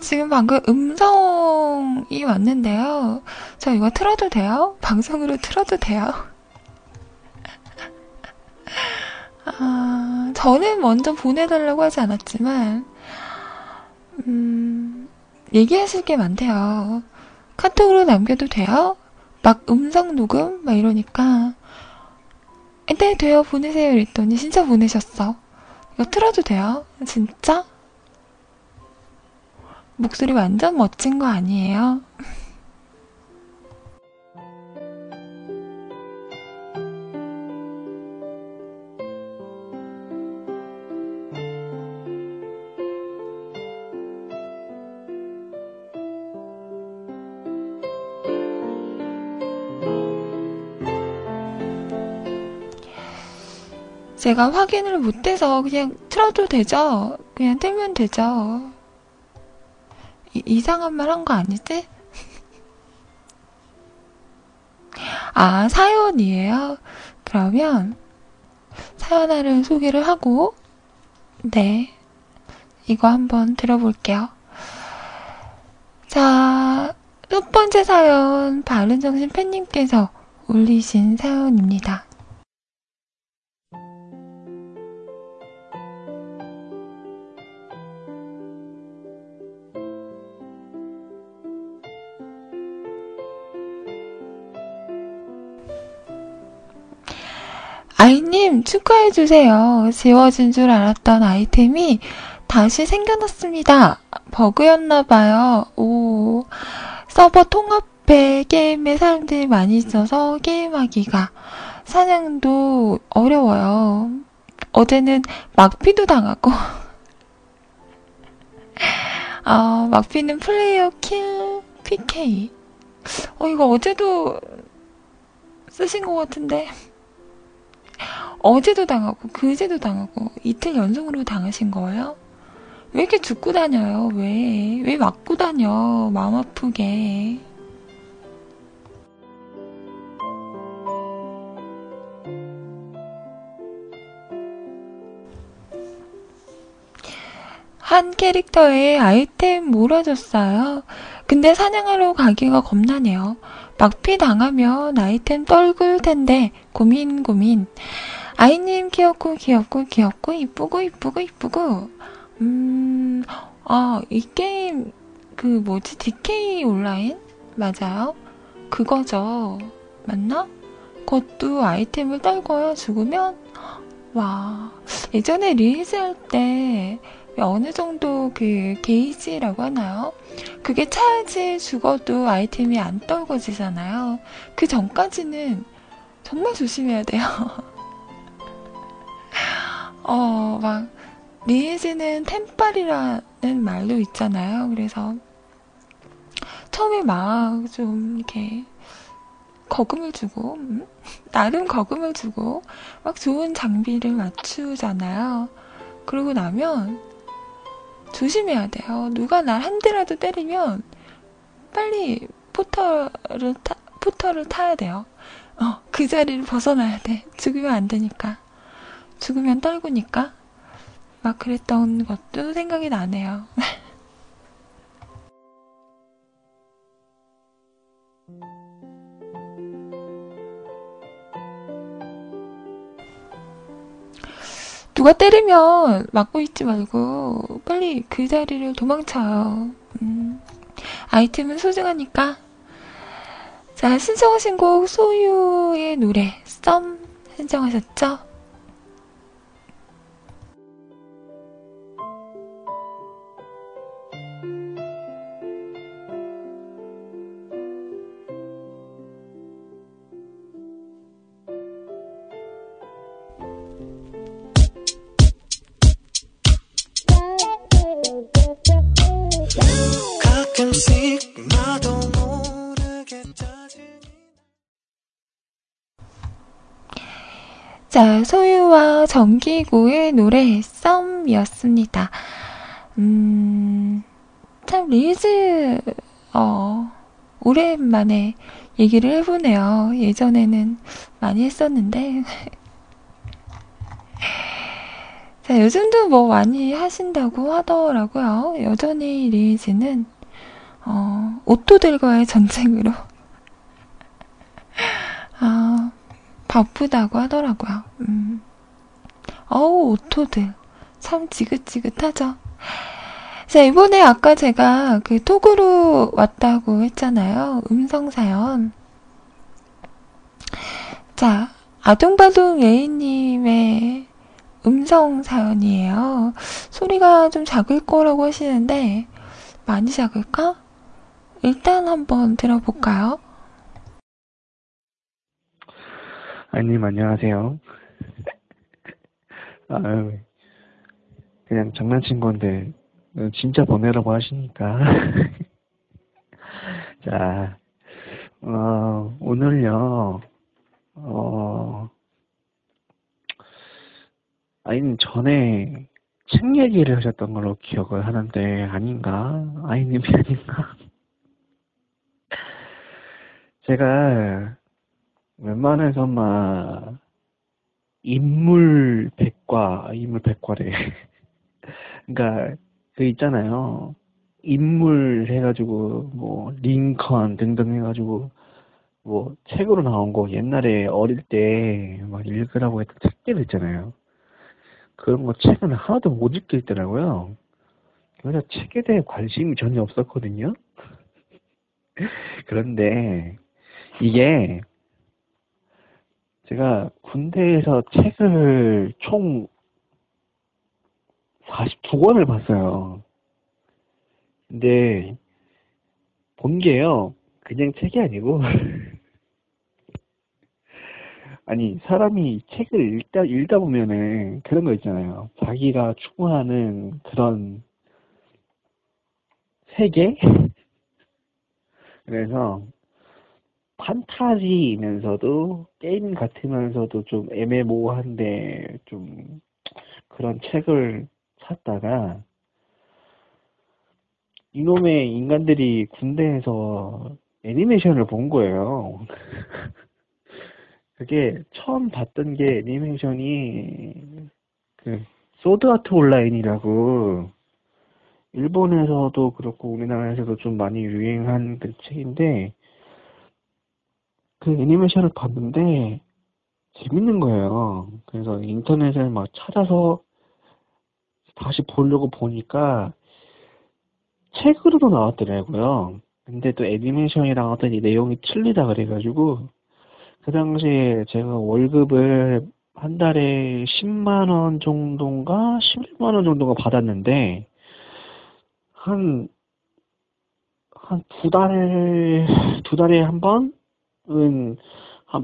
지금 방금 음성이 왔는데요. 저 이거 틀어도 돼요? 방송으로 틀어도 돼요? 저는 먼저 보내달라고 하지 않았지만 얘기하실 게 많대요. 카톡으로 남겨도 돼요? 막 음성 녹음? 막 이러니까 네, 돼요. 보내세요. 이랬더니 진짜 보내셨어. 이거 틀어도 돼요? 진짜? 목소리 완전 멋진 거 아니에요? 제가 확인을 못해서 그냥 틀어도 되죠? 그냥 틀면 되죠? 이상한 말 한 거 아니지? 사연이에요? 그러면 사연 하나를 소개를 하고 네, 이거 한번 들어볼게요. 자, 첫 번째 사연 바른정신 팬님께서 올리신 사연입니다. 아이님 축하해주세요. 지워진 줄 알았던 아이템이 다시 생겨났습니다. 버그였나봐요. 오, 서버 통합해 게임에 사람들이 많이 있어서 게임하기가 사냥도 어려워요. 어제는 막피도 당하고 막피는 플레이어 킬 PK 이거 어제도 쓰신 것 같은데 어제도 당하고 그제도 당하고 이틀 연속으로 당하신 거예요? 왜 이렇게 죽고 다녀요? 왜 맞고 다녀? 마음 아프게. 한 캐릭터에 아이템 몰아줬어요. 근데 사냥하러 가기가 겁나네요. 막피 당하면 아이템 떨굴 텐데 고민. 아이님 귀엽고 이쁘고. 이 게임 DK 온라인? 맞아요? 그거죠. 맞나? 그것도 아이템을 떨궈요. 죽으면? 와, 예전에 릴즈 할 때 어느 정도 게이지라고 하나요? 그게 차야지 죽어도 아이템이 안 떨궈지잖아요. 그 전까지는 정말 조심해야 돼요. 리에즈는 템빨이라는 말도 있잖아요. 그래서 처음에 막 좀 이렇게 거금을 주고, 나름 거금을 주고, 막 좋은 장비를 맞추잖아요. 그러고 나면 조심해야 돼요. 누가 날 한 대라도 때리면 빨리 포터를 타야 돼요. 그 자리를 벗어나야 돼. 죽으면 안 되니까. 죽으면 떨구니까. 막 그랬던 것도 생각이 나네요. 누가 때리면 막고 있지 말고 빨리 그 자리를 도망쳐요. 아이템은 소중하니까. 자, 신청하신 곡 소유의 노래 썸 신청하셨죠? 자, 소유와 정기고의 노래 썸이었습니다. 참 리즈 오랜만에 얘기를 해보네요. 예전에는 많이 했었는데. 자, 요즘도 뭐 많이 하신다고 하더라고요. 여전히 리즈는 오토들과의 전쟁으로 바쁘다고 하더라고요. 어우, 오토들 참 지긋지긋하죠. 자, 이번에 아까 제가 그 톡으로 왔다고 했잖아요. 음성사연. 자, 아둥바둥 예이님의 음성사연이에요. 소리가 좀 작을 거라고 하시는데 많이 작을까? 일단 한번 들어볼까요? 아님, 안녕하세요. 그냥 장난친 건데 진짜 보내라고 하시니까. 자, 오늘요, 아이님 전에 책 얘기를 하셨던 걸로 기억을 하는데 아닌가? 아이님이 아닌가? 제가 웬만해서만 인물 백과래. 그러니까 그 있잖아요, 인물 해가지고 뭐 링컨 등등 해가지고 뭐 책으로 나온 거 옛날에 어릴 때 막 읽으라고 했던 책들 있잖아요. 그런 거 책은 하나도 못 읽겠더라고요. 그래서 책에 대해 관심이 전혀 없었거든요. 그런데 이게 제가 군대에서 책을 총 42권을 봤어요. 근데 본 게요, 그냥 책이 아니고 아니, 사람이 책을 읽다 보면은 그런 거 있잖아요. 자기가 추구하는 그런 세계? 그래서 판타지이면서도 게임 같으면서도 좀 애매모호한데 좀 그런 책을 샀다가, 이놈의 인간들이 군대에서 애니메이션을 본 거예요. 그게 처음 봤던 게 애니메이션이 그 소드아트 온라인이라고 일본에서도 그렇고 우리나라에서도 좀 많이 유행한 그 책인데, 그 애니메이션을 봤는데 재밌는 거예요. 그래서 인터넷을 막 찾아서 다시 보려고 보니까 책으로도 나왔더라고요. 근데 또 애니메이션이랑 어떤 내용이 틀리다 그래가지고, 그 당시에 제가 월급을 한 달에 10만원 정도인가 11만원 정도가 받았는데, 두 달에 한 번? 한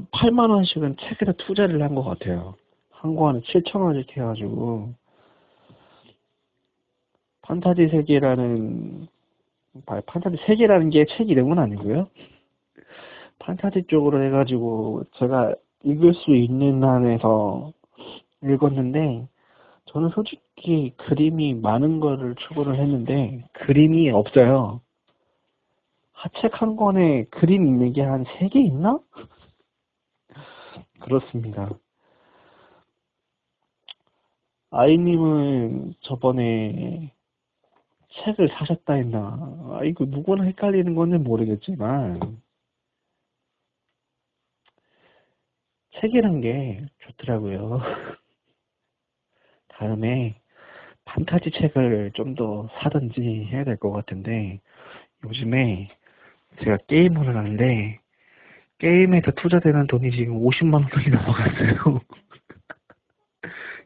8만원씩은 책에다 투자를 한 것 같아요. 한 권에 7천원씩 해가지고. 판타지 세계라는 게 책 이름은 아니고요. 판타지 쪽으로 해가지고 제가 읽을 수 있는 한에서 읽었는데, 저는 솔직히 그림이 많은 거를 추구를 했는데 그림이 없어요. 책 한 권에 그림 있는 게 한 3개 있나? 그렇습니다. 아이님은 저번에 책을 사셨다 했나? 이거 누구나 헷갈리는 건지 모르겠지만 책이란 게 좋더라고요. 다음에 판타지 책을 좀 더 사든지 해야 될 것 같은데, 요즘에 제가 게임을 하는데 게임에서 투자되는 돈이 지금 50만 원이 넘어갔어요.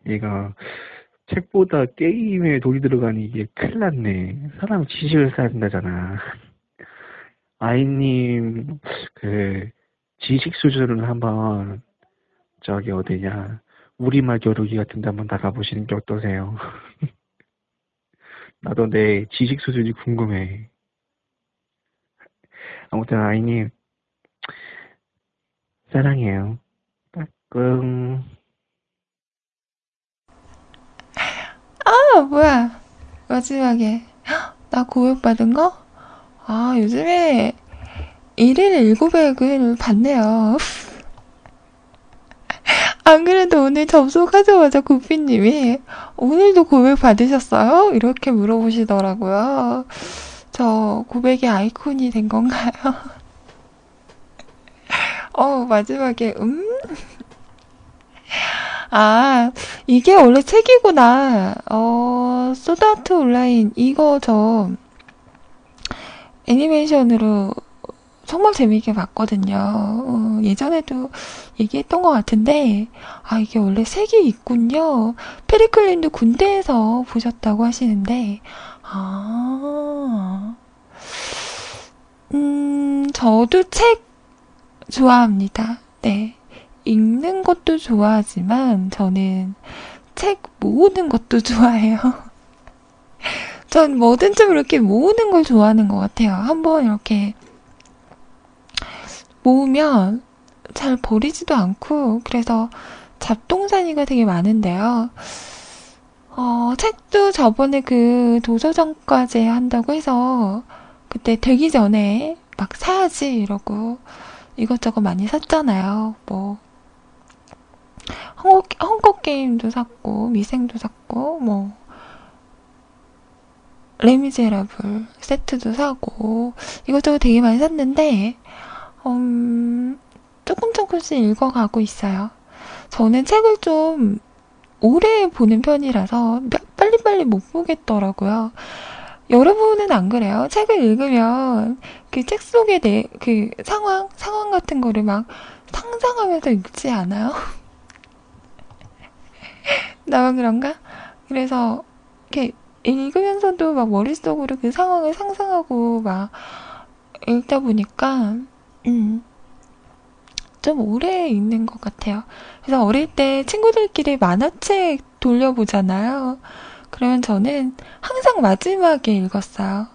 얘가 책보다 게임에 돈이 들어가니 이게 큰일 났네. 사람 지식을 쌓아야 된다잖아. 아이님 그 지식 수준을 한번 저기 어디냐 우리말 겨루기 같은 데 한번 나가보시는 게 어떠세요? 나도 내 지식 수준이 궁금해. 아무튼 아이님 사랑해요. 까꿍. 아 뭐야 마지막에 나 고백받은 거? 아 요즘에 1일에 700을 받네요. 안 그래도 오늘 접속하자마자 구피님이 오늘도 고백 받으셨어요? 이렇게 물어보시더라고요. 저 고백의 아이콘이 된 건가요? 마지막에 아 이게 원래 책이구나. 소드아트 온라인 이거 저 애니메이션으로 정말 재미있게 봤거든요. 예전에도 얘기했던 것 같은데 아 이게 원래 색이 있군요. 페리클린도 군대에서 보셨다고 하시는데 저도 책 좋아합니다. 네. 읽는 것도 좋아하지만 저는 책 모으는 것도 좋아해요. 전 뭐든 좀 이렇게 모으는 걸 좋아하는 것 같아요. 한번 이렇게 모으면 잘 버리지도 않고 그래서 잡동사니가 되게 많은데요. 책도 저번에 그 도서정과제 한다고 해서 그때 되기 전에 막 사야지 이러고 이것저것 많이 샀잖아요. 뭐 헝거게임도 샀고 미생도 샀고 뭐 레미제라블 세트도 사고 이것저것 되게 많이 샀는데 조금씩 읽어가고 있어요. 저는 책을 좀 오래 보는 편이라서 빨리빨리 못 보겠더라고요. 여러분은 안 그래요? 책을 읽으면 그 책 속의 그 상황 같은 거를 막 상상하면서 읽지 않아요? 나만 그런가? 그래서 이렇게 읽으면서도 막 머릿속으로 그 상황을 상상하고 막 읽다 보니까 좀 오래 읽는 것 같아요. 그래서 어릴 때 친구들끼리 만화책 돌려보잖아요. 그러면 저는 항상 마지막에 읽었어요.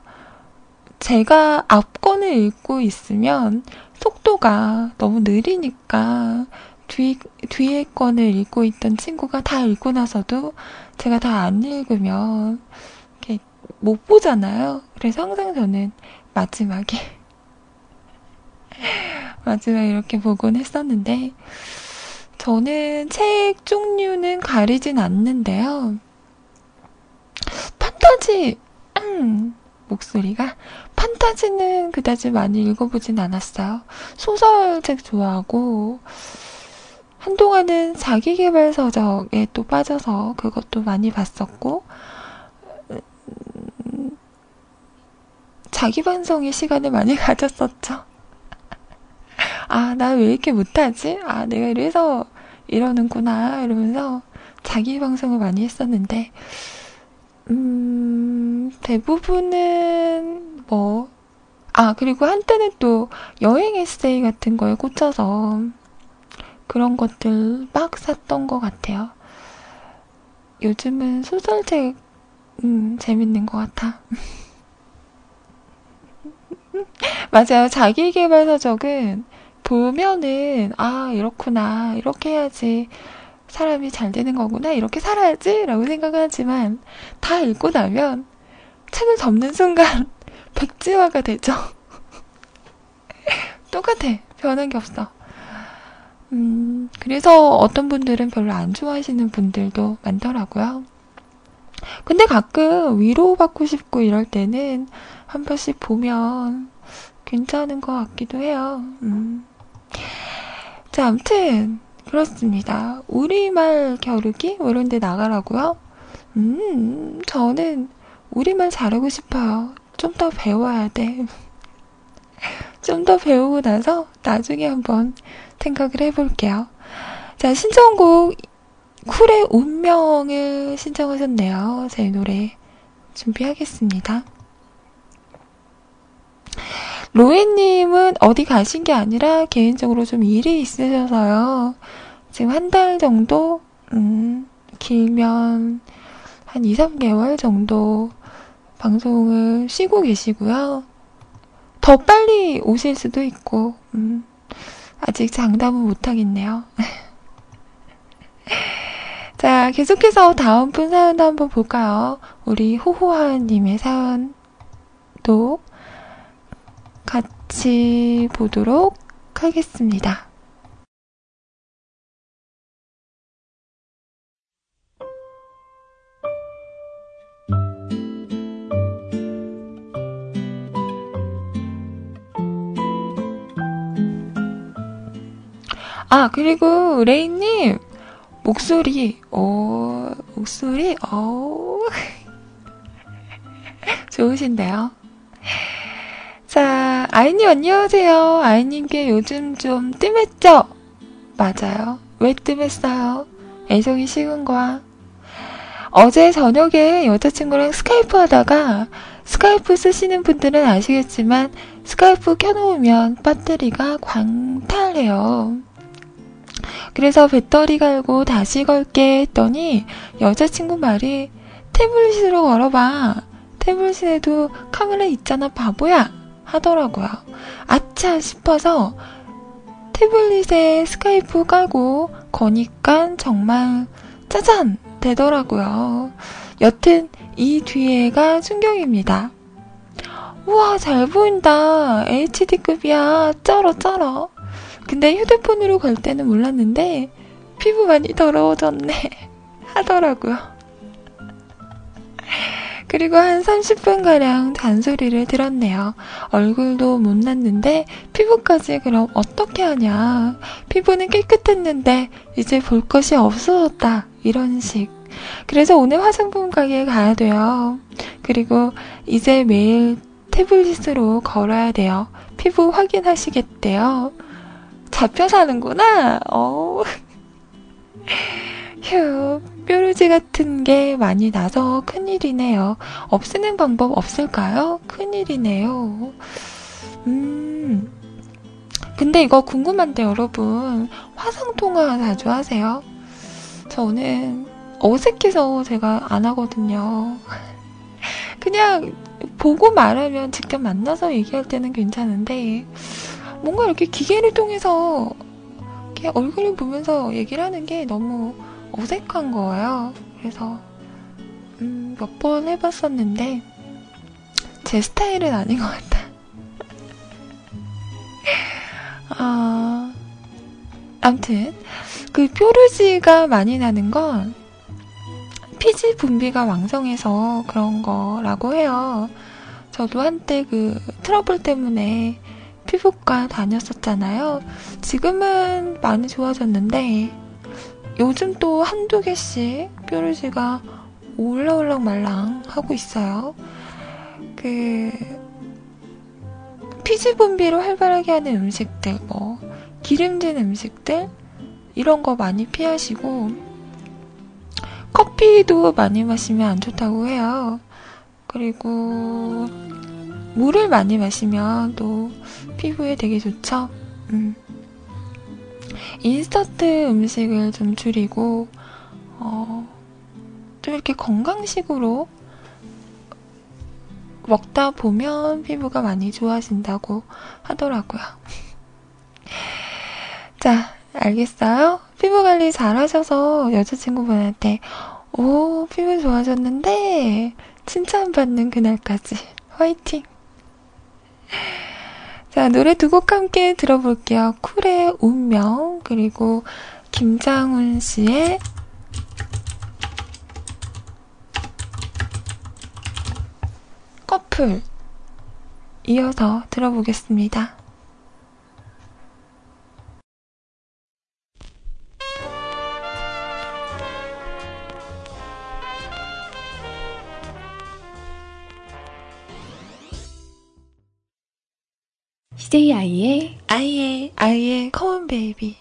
제가 앞권을 읽고 있으면 속도가 너무 느리니까 뒤에 권을 읽고 있던 친구가 다 읽고 나서도 제가 다 안 읽으면 이렇게 못 보잖아요. 그래서 항상 저는 마지막에 이렇게 보곤 했었는데 저는 책 종류는 가리진 않는데요. 판타지 목소리가 판타지는 그다지 많이 읽어보진 않았어요. 소설책 좋아하고 한동안은 자기계발서적에 또 빠져서 그것도 많이 봤었고 자기반성의 시간을 많이 가졌었죠. 아, 나 왜 이렇게 못하지? 아, 내가 이래서 이러는구나 이러면서 자기방송을 많이 했었는데 대부분은 그리고 한때는 또 여행 에세이 같은 거에 꽂혀서 그런 것들 막 샀던 것 같아요. 요즘은 소설책 재밌는 것 같아. 맞아요. 자기계발서적은 보면은 아 이렇구나 이렇게 해야지 사람이 잘 되는 거구나, 이렇게 살아야지 라고 생각을 하지만 다 읽고 나면 책을 덮는 순간 백지화가 되죠. 똑같아. 변한 게 없어. 그래서 어떤 분들은 별로 안 좋아하시는 분들도 많더라고요. 근데 가끔 위로받고 싶고 이럴 때는 한 번씩 보면 괜찮은 것 같기도 해요. 자, 아무튼 그렇습니다. 우리말 겨루기? 뭐 이런 데 나가라고요? 저는 우리말 잘하고 싶어요. 좀 더 배워야 돼. 좀 더 배우고 나서 나중에 한번 생각을 해볼게요. 자, 신청곡 쿨의 운명을 신청하셨네요. 제 노래 준비하겠습니다. 로엔님은 어디 가신 게 아니라 개인적으로 좀 일이 있으셔서요. 지금 한 달 정도, 길면 한 2, 3개월 정도 방송을 쉬고 계시고요. 더 빨리 오실 수도 있고, 아직 장담은 못하겠네요. 자, 계속해서 다음 분 사연도 한번 볼까요? 우리 호호하은님의 사연도 같이 보도록 하겠습니다. 아, 그리고 레이님 목소리 좋으신데요. 자, 아이님 안녕하세요. 아이님께 요즘 좀 뜸했죠? 맞아요. 왜 뜸했어요? 애정이 식은 거야. 어제 저녁에 여자친구랑 스카이프 하다가, 스카이프 쓰시는 분들은 아시겠지만 스카이프 켜놓으면 배터리가 광탈해요. 그래서 배터리 갈고 다시 걸게 했더니 여자친구 말이 태블릿으로 걸어봐. 태블릿에도 카메라 있잖아 바보야 하더라고요. 아차 싶어서 태블릿에 스카이프 깔고 거니까 정말 짜잔 되더라고요. 여튼 이 뒤에가 충격입니다. 우와 잘 보인다. HD급이야. 쩔어. 근데 휴대폰으로 걸 때는 몰랐는데 피부 많이 더러워졌네 하더라고요. 그리고 한 30분가량 잔소리를 들었네요. 얼굴도 못 났는데 피부까지 그럼 어떻게 하냐. 피부는 깨끗했는데 이제 볼 것이 없어졌다. 이런 식. 그래서 오늘 화장품 가게에 가야 돼요. 그리고 이제 매일 태블릿으로 걸어야 돼요. 피부 확인하시겠대요. 잡혀 사는구나. 휴, 뾰루지 같은 게 많이 나서 큰일이네요. 없애는 방법 없을까요? 큰일이네요. 근데 이거 궁금한데 여러분, 화상통화 자주 하세요? 저는 어색해서 제가 안 하거든요. 그냥 보고 말하면 직접 만나서 얘기할 때는 괜찮은데 뭔가 이렇게 기계를 통해서 이렇게 얼굴을 보면서 얘기를 하는 게 너무 어색한 거예요. 그래서 몇 번 해봤었는데 제 스타일은 아닌 것 같다. 아무튼 그 뾰루지가 많이 나는 건 피지 분비가 왕성해서 그런 거라고 해요. 저도 한때 그 트러블 때문에 피부과 다녔었잖아요. 지금은 많이 좋아졌는데 요즘 또 한두 개씩 뾰루지가 올라올랑 말랑 하고 있어요. 그 피지 분비를 활발하게 하는 음식들, 뭐 기름진 음식들 이런 거 많이 피하시고 커피도 많이 마시면 안 좋다고 해요. 그리고 물을 많이 마시면 또 피부에 되게 좋죠. 인스턴트 음식을 좀 줄이고 좀 이렇게 건강식으로 먹다 보면 피부가 많이 좋아진다고 하더라고요. 자, 알겠어요? 피부관리 잘하셔서 여자친구분한테 오, 피부 좋아졌는데 칭찬받는 그날까지 화이팅! 자, 노래 두 곡 함께 들어볼게요. 쿨의 운명, 그리고 김장훈 씨의 커플 이어서 들어보겠습니다. cj^아이의 아이의 컴온 베이비.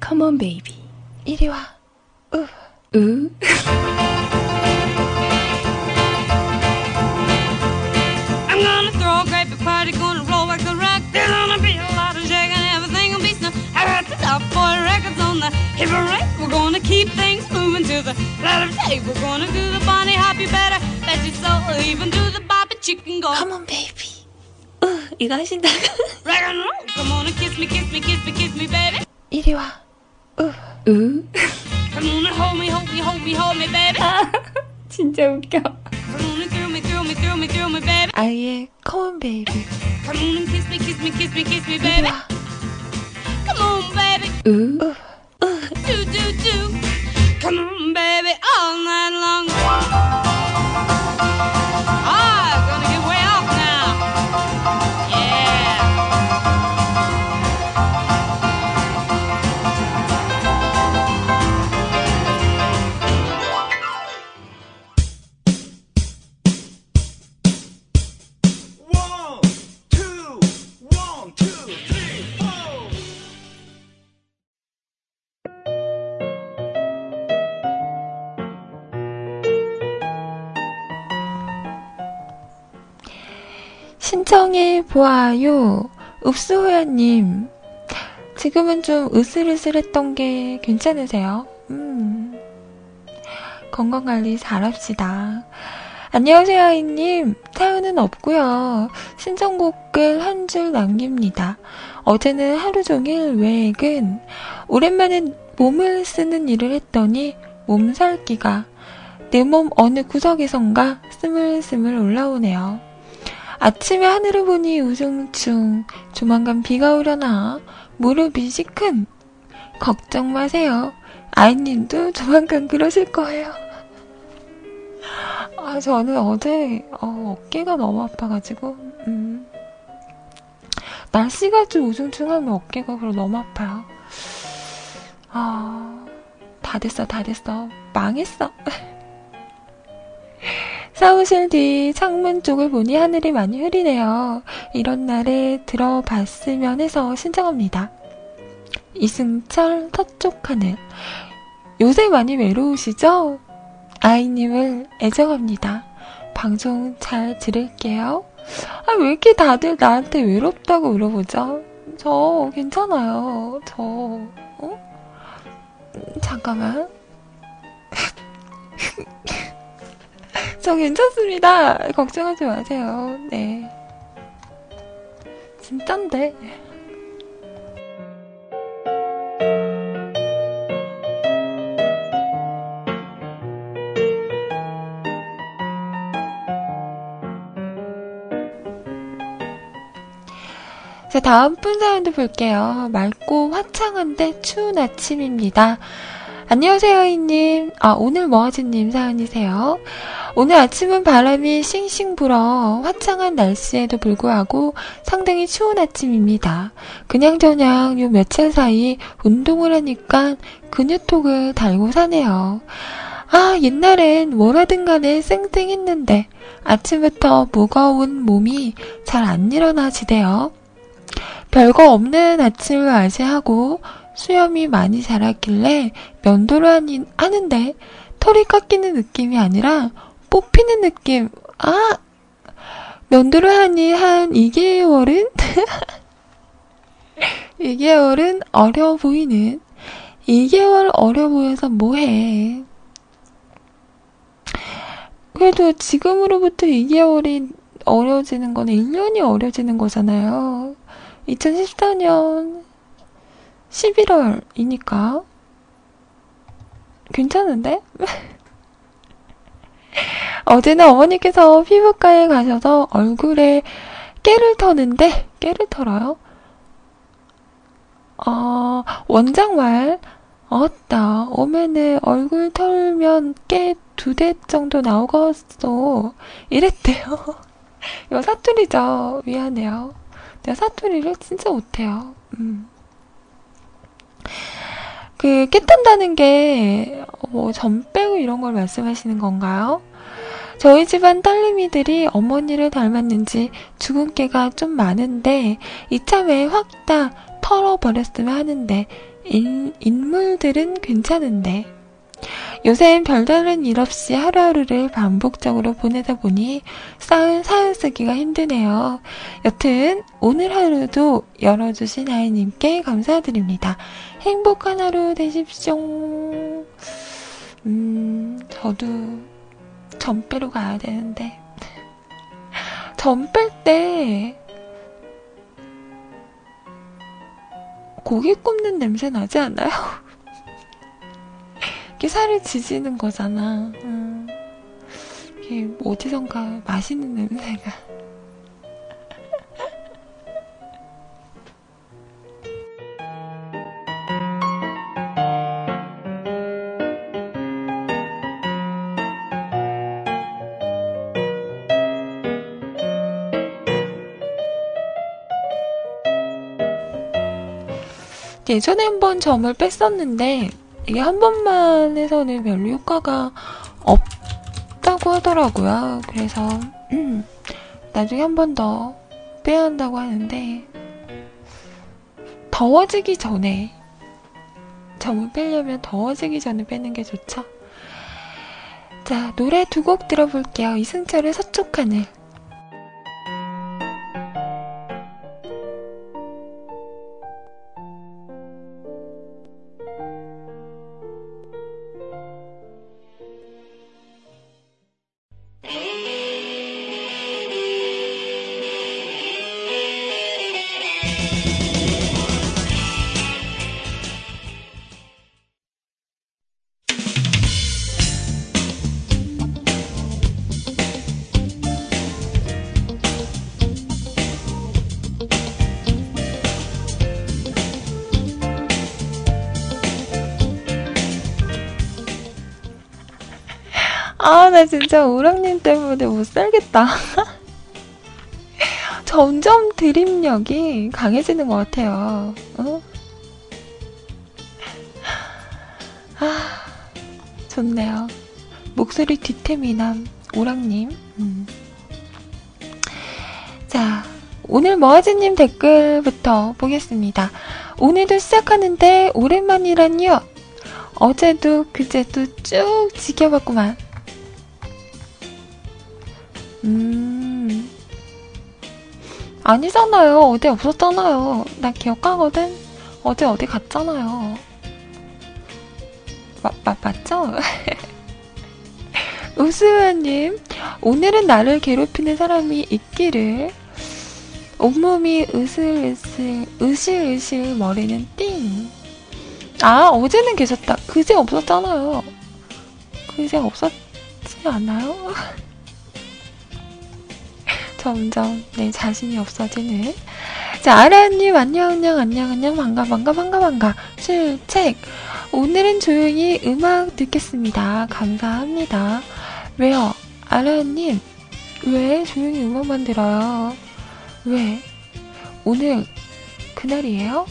컴온 베이비 이리 와. 으 I'm gonna throw a great big party, gonna roll like a wreck. There's gonna be a lot of shaking, everything will be snug. I got the top boy records on the hip and rack. We're gonna keep things moving to the light of day. We're gonna do the Bonnie Hop, you better bet your soul, even do the Bobby Chicken Go. Come on, baby. 이거 하신다고? 이리 와. 아, 진짜 웃겨. 아이의 컴온 베이비. 이리 와. 신청해보아요. 읍수호야님, 지금은 좀 으슬으슬했던 게 괜찮으세요? 건강관리 잘합시다. 안녕하세요, 아이님. 사연은 없고요, 신청곡을 한 줄 남깁니다. 어제는 하루종일 외근, 오랜만에 몸을 쓰는 일을 했더니 몸살기가 내 몸 어느 구석에선가 스물스물 올라오네요. 아침에 하늘을 보니 우중충, 조만간 비가 오려나, 무릎이 시큰. 걱정 마세요. 아이님도 조만간 그러실 거예요. 아, 저는 어제 어깨가 너무 아파가지고, 날씨가 좀 우중충하면 어깨가 그럼 너무 아파요. 아, 다 됐어. 망했어. 사무실 뒤 창문 쪽을 보니 하늘이 많이 흐리네요. 이런 날에 들어봤으면 해서 신청합니다. 이승철 서쪽 하늘. 요새 많이 외로우시죠? 아이님을 애정합니다. 방송 잘 들을게요. 아, 왜 이렇게 다들 나한테 외롭다고 물어보죠? 저 괜찮아요. 잠깐만. 저 괜찮습니다. 걱정하지 마세요. 네. 진짠데. 자, 다음 분 사연도 볼게요. 맑고 화창한데 추운 아침입니다. 안녕하세요, 아이님. 아, 오늘 머아지님 사연이세요. 오늘 아침은 바람이 싱싱 불어 화창한 날씨에도 불구하고 상당히 추운 아침입니다. 그냥저냥 요 며칠 사이 운동을 하니까 근육통을 달고 사네요. 아, 옛날엔 뭐라든 간에 쌩쌩했는데 아침부터 무거운 몸이 잘 안 일어나지대요. 별거 없는 아침을 맞이하고 수염이 많이 자랐길래 면도를 하는데 털이 깎이는 느낌이 아니라 뽑히는 느낌. 아! 면도를 하니 한 2개월은 어려 보이는, 2개월 어려 보여서 뭐해. 그래도 지금으로부터 2개월이 어려지는 건 1년이 어려지는 거잖아요. 2014년 11월이니까 괜찮은데? 어제는 어머니께서 피부과에 가셔서 얼굴에 깨를 터는데, 깨를 털어요? 원장말 어따 오면은 얼굴 털면 깨 2대 정도 나오겠어 이랬대요. 이거 사투리죠. 미안해요. 내가 사투리를 진짜 못해요. 그 깨 탄다는 게 뭐 점 빼고 이런 걸 말씀하시는 건가요? 저희 집안 딸내미들이 어머니를 닮았는지 죽은 깨가 좀 많은데 이참에 확 다 털어버렸으면 하는데 인물들은 괜찮은데 요새는 별다른 일 없이 하루하루를 반복적으로 보내다 보니 쌓은 사연 쓰기가 힘드네요. 여튼 오늘 하루도 열어주신 아이님께 감사드립니다. 행복한 하루 되십시오. 저도 점 빼러 가야 되는데 점 뺄 때 고기 굽는 냄새 나지 않아요? 이렇게 살을 지지는 거잖아. 이게 뭐 어디선가 맛있는 냄새가. 예전에 한번 점을 뺐었는데 이게 한 번만 해서는 별로 효과가 없다고 하더라고요. 그래서 나중에 한 번 더 빼야 한다고 하는데 더워지기 전에 점을 빼려면 더워지기 전에 빼는 게 좋죠. 자, 노래 2곡 들어볼게요. 이승철의 서쪽 하늘. 아, 나 진짜 우렁님 때문에 못 살겠다. 점점 드립력이 강해지는 것 같아요. 아, 좋네요. 목소리 뒤태미남 우렁님. 자, 오늘 머아지님 댓글부터 보겠습니다. 오늘도 시작하는데 오랜만이라니요. 어제도 그제도 쭉 지켜봤구만. 아니잖아요. 어디 없었잖아요. 나 기억하거든. 어제 어디 갔잖아요. 맞죠? 우수연님, 오늘은 나를 괴롭히는 사람이 있기를. 온몸이 으슬으슬, 으실으실, 머리는 띵. 아, 어제는 계셨다. 그제 없었잖아요. 그제 없었지 않아요? 점점 내 자신이 없어지는. 자, 아라님 안녕 반가 출첵. 오늘은 조용히 음악 듣겠습니다. 감사합니다. 왜요? 아라님 왜 조용히 음악만 들어요? 왜? 오늘 그날이에요?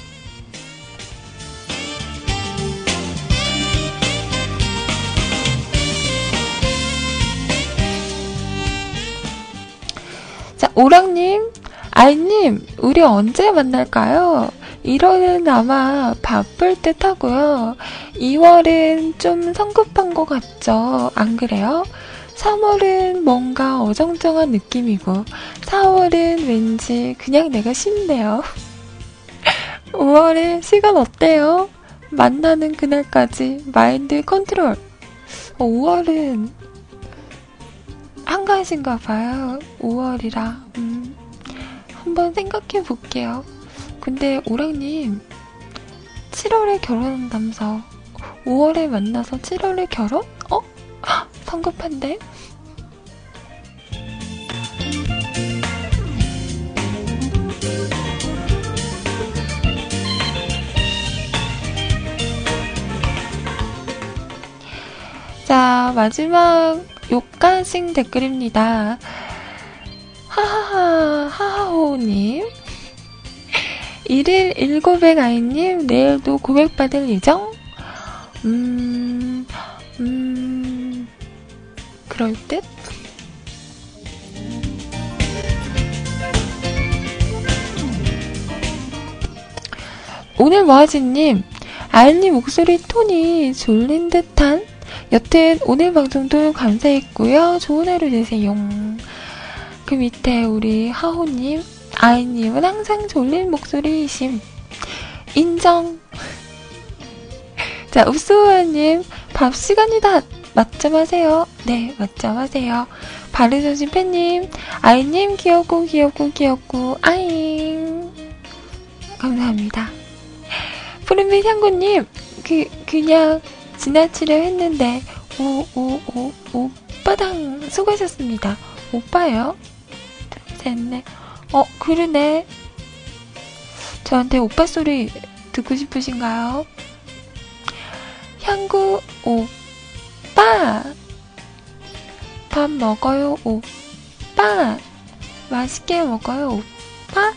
자, 오랑님, 아이님, 우리 언제 만날까요? 1월은 아마 바쁠 듯 하고요. 2월은 좀 성급한 것 같죠? 안 그래요? 3월은 뭔가 어정쩡한 느낌이고, 4월은 왠지 그냥 내가 쉽네요. 5월에 시간 어때요? 만나는 그날까지 마인드 컨트롤. 5월은 한가하신가 봐요. 5월이라. 한번 생각해 볼게요. 근데 오랑님 7월에 결혼한다면서 5월에 만나서 7월에 결혼? 어? 성급한데? 자, 마지막 욕간식 댓글입니다. 하하하 하하호님, 1일 1고백아이님, 내일도 고백받을 예정? 그럴 듯? 오늘 뭐하지님, 아이님 목소리 톤이 졸린 듯한? 여튼 오늘 방송도 감사했고요. 좋은 하루 되세요. 그 밑에 우리 하호님, 아이님은 항상 졸린 목소리이심. 인정. 자, 읍소아님, 밥 시간이다. 맛점 하세요. 네, 맛점 하세요. 바르소신 팬님, 아이님 귀엽고 귀엽고 귀엽고 아잉. 감사합니다. 푸른빛 향구님, 그냥 지나치려 했는데 오빠당 수고하셨습니다. 오빠요? 셋네. 그러네. 저한테 오빠 소리 듣고 싶으신가요? 향구 오빠 밥 먹어요 오빠, 맛있게 먹어요 오빠.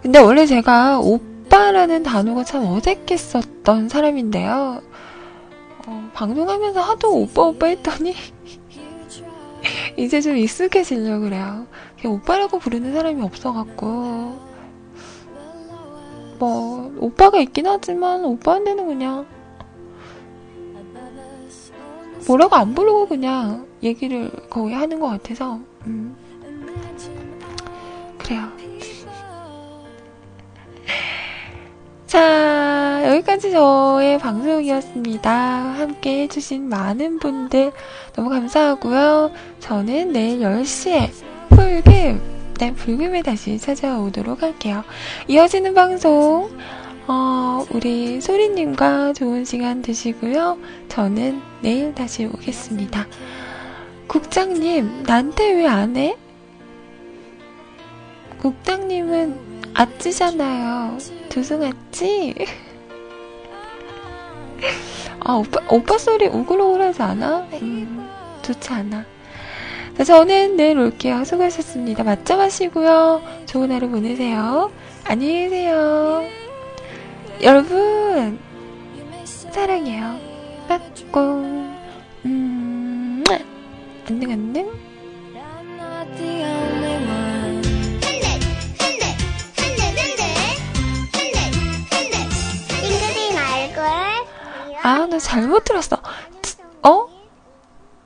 근데 원래 제가 오빠라는 단어가 참 어색했었던 사람인데요. 방송하면서 하도 오빠 했더니 이제 좀 익숙해지려고 그래요. 오빠라고 부르는 사람이 없어갖고, 뭐 오빠가 있긴 하지만 오빠한테는 그냥 뭐라고 안 부르고 그냥 얘기를 거의 하는 것 같아서 그래요. 자, 여기까지 저의 방송이었습니다. 함께 해주신 많은 분들 너무 감사하고요. 저는 내일 10시에 불금에 다시 찾아오도록 할게요. 이어지는 방송, 우리 소리님과 좋은 시간 되시고요. 저는 내일 다시 오겠습니다. 국장님, 나한테 왜 안 해? 국장님은 아찌잖아요. 두승아찌? 아, 오빠 소리 오글오글하지 않아? 좋지 않아. 자, 저는 내일 올게요. 수고하셨습니다. 맛점 하시고요. 좋은 하루 보내세요. 안녕히 계세요. 여러분, 사랑해요. 빠꿍. 안녕, 안녕. 아, 나 잘못 들었어.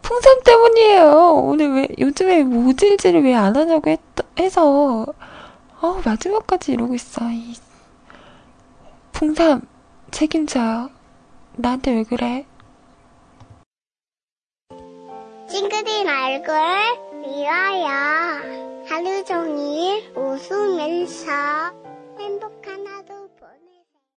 풍선 때문이에요. 오늘 요즘에 모질질을 왜 안 하냐고 해서, 마지막까지 이러고 있어. 풍선, 책임져요. 나한테 왜 그래? 찡그린 얼굴, 미워요. 하루 종일 웃으면서 행복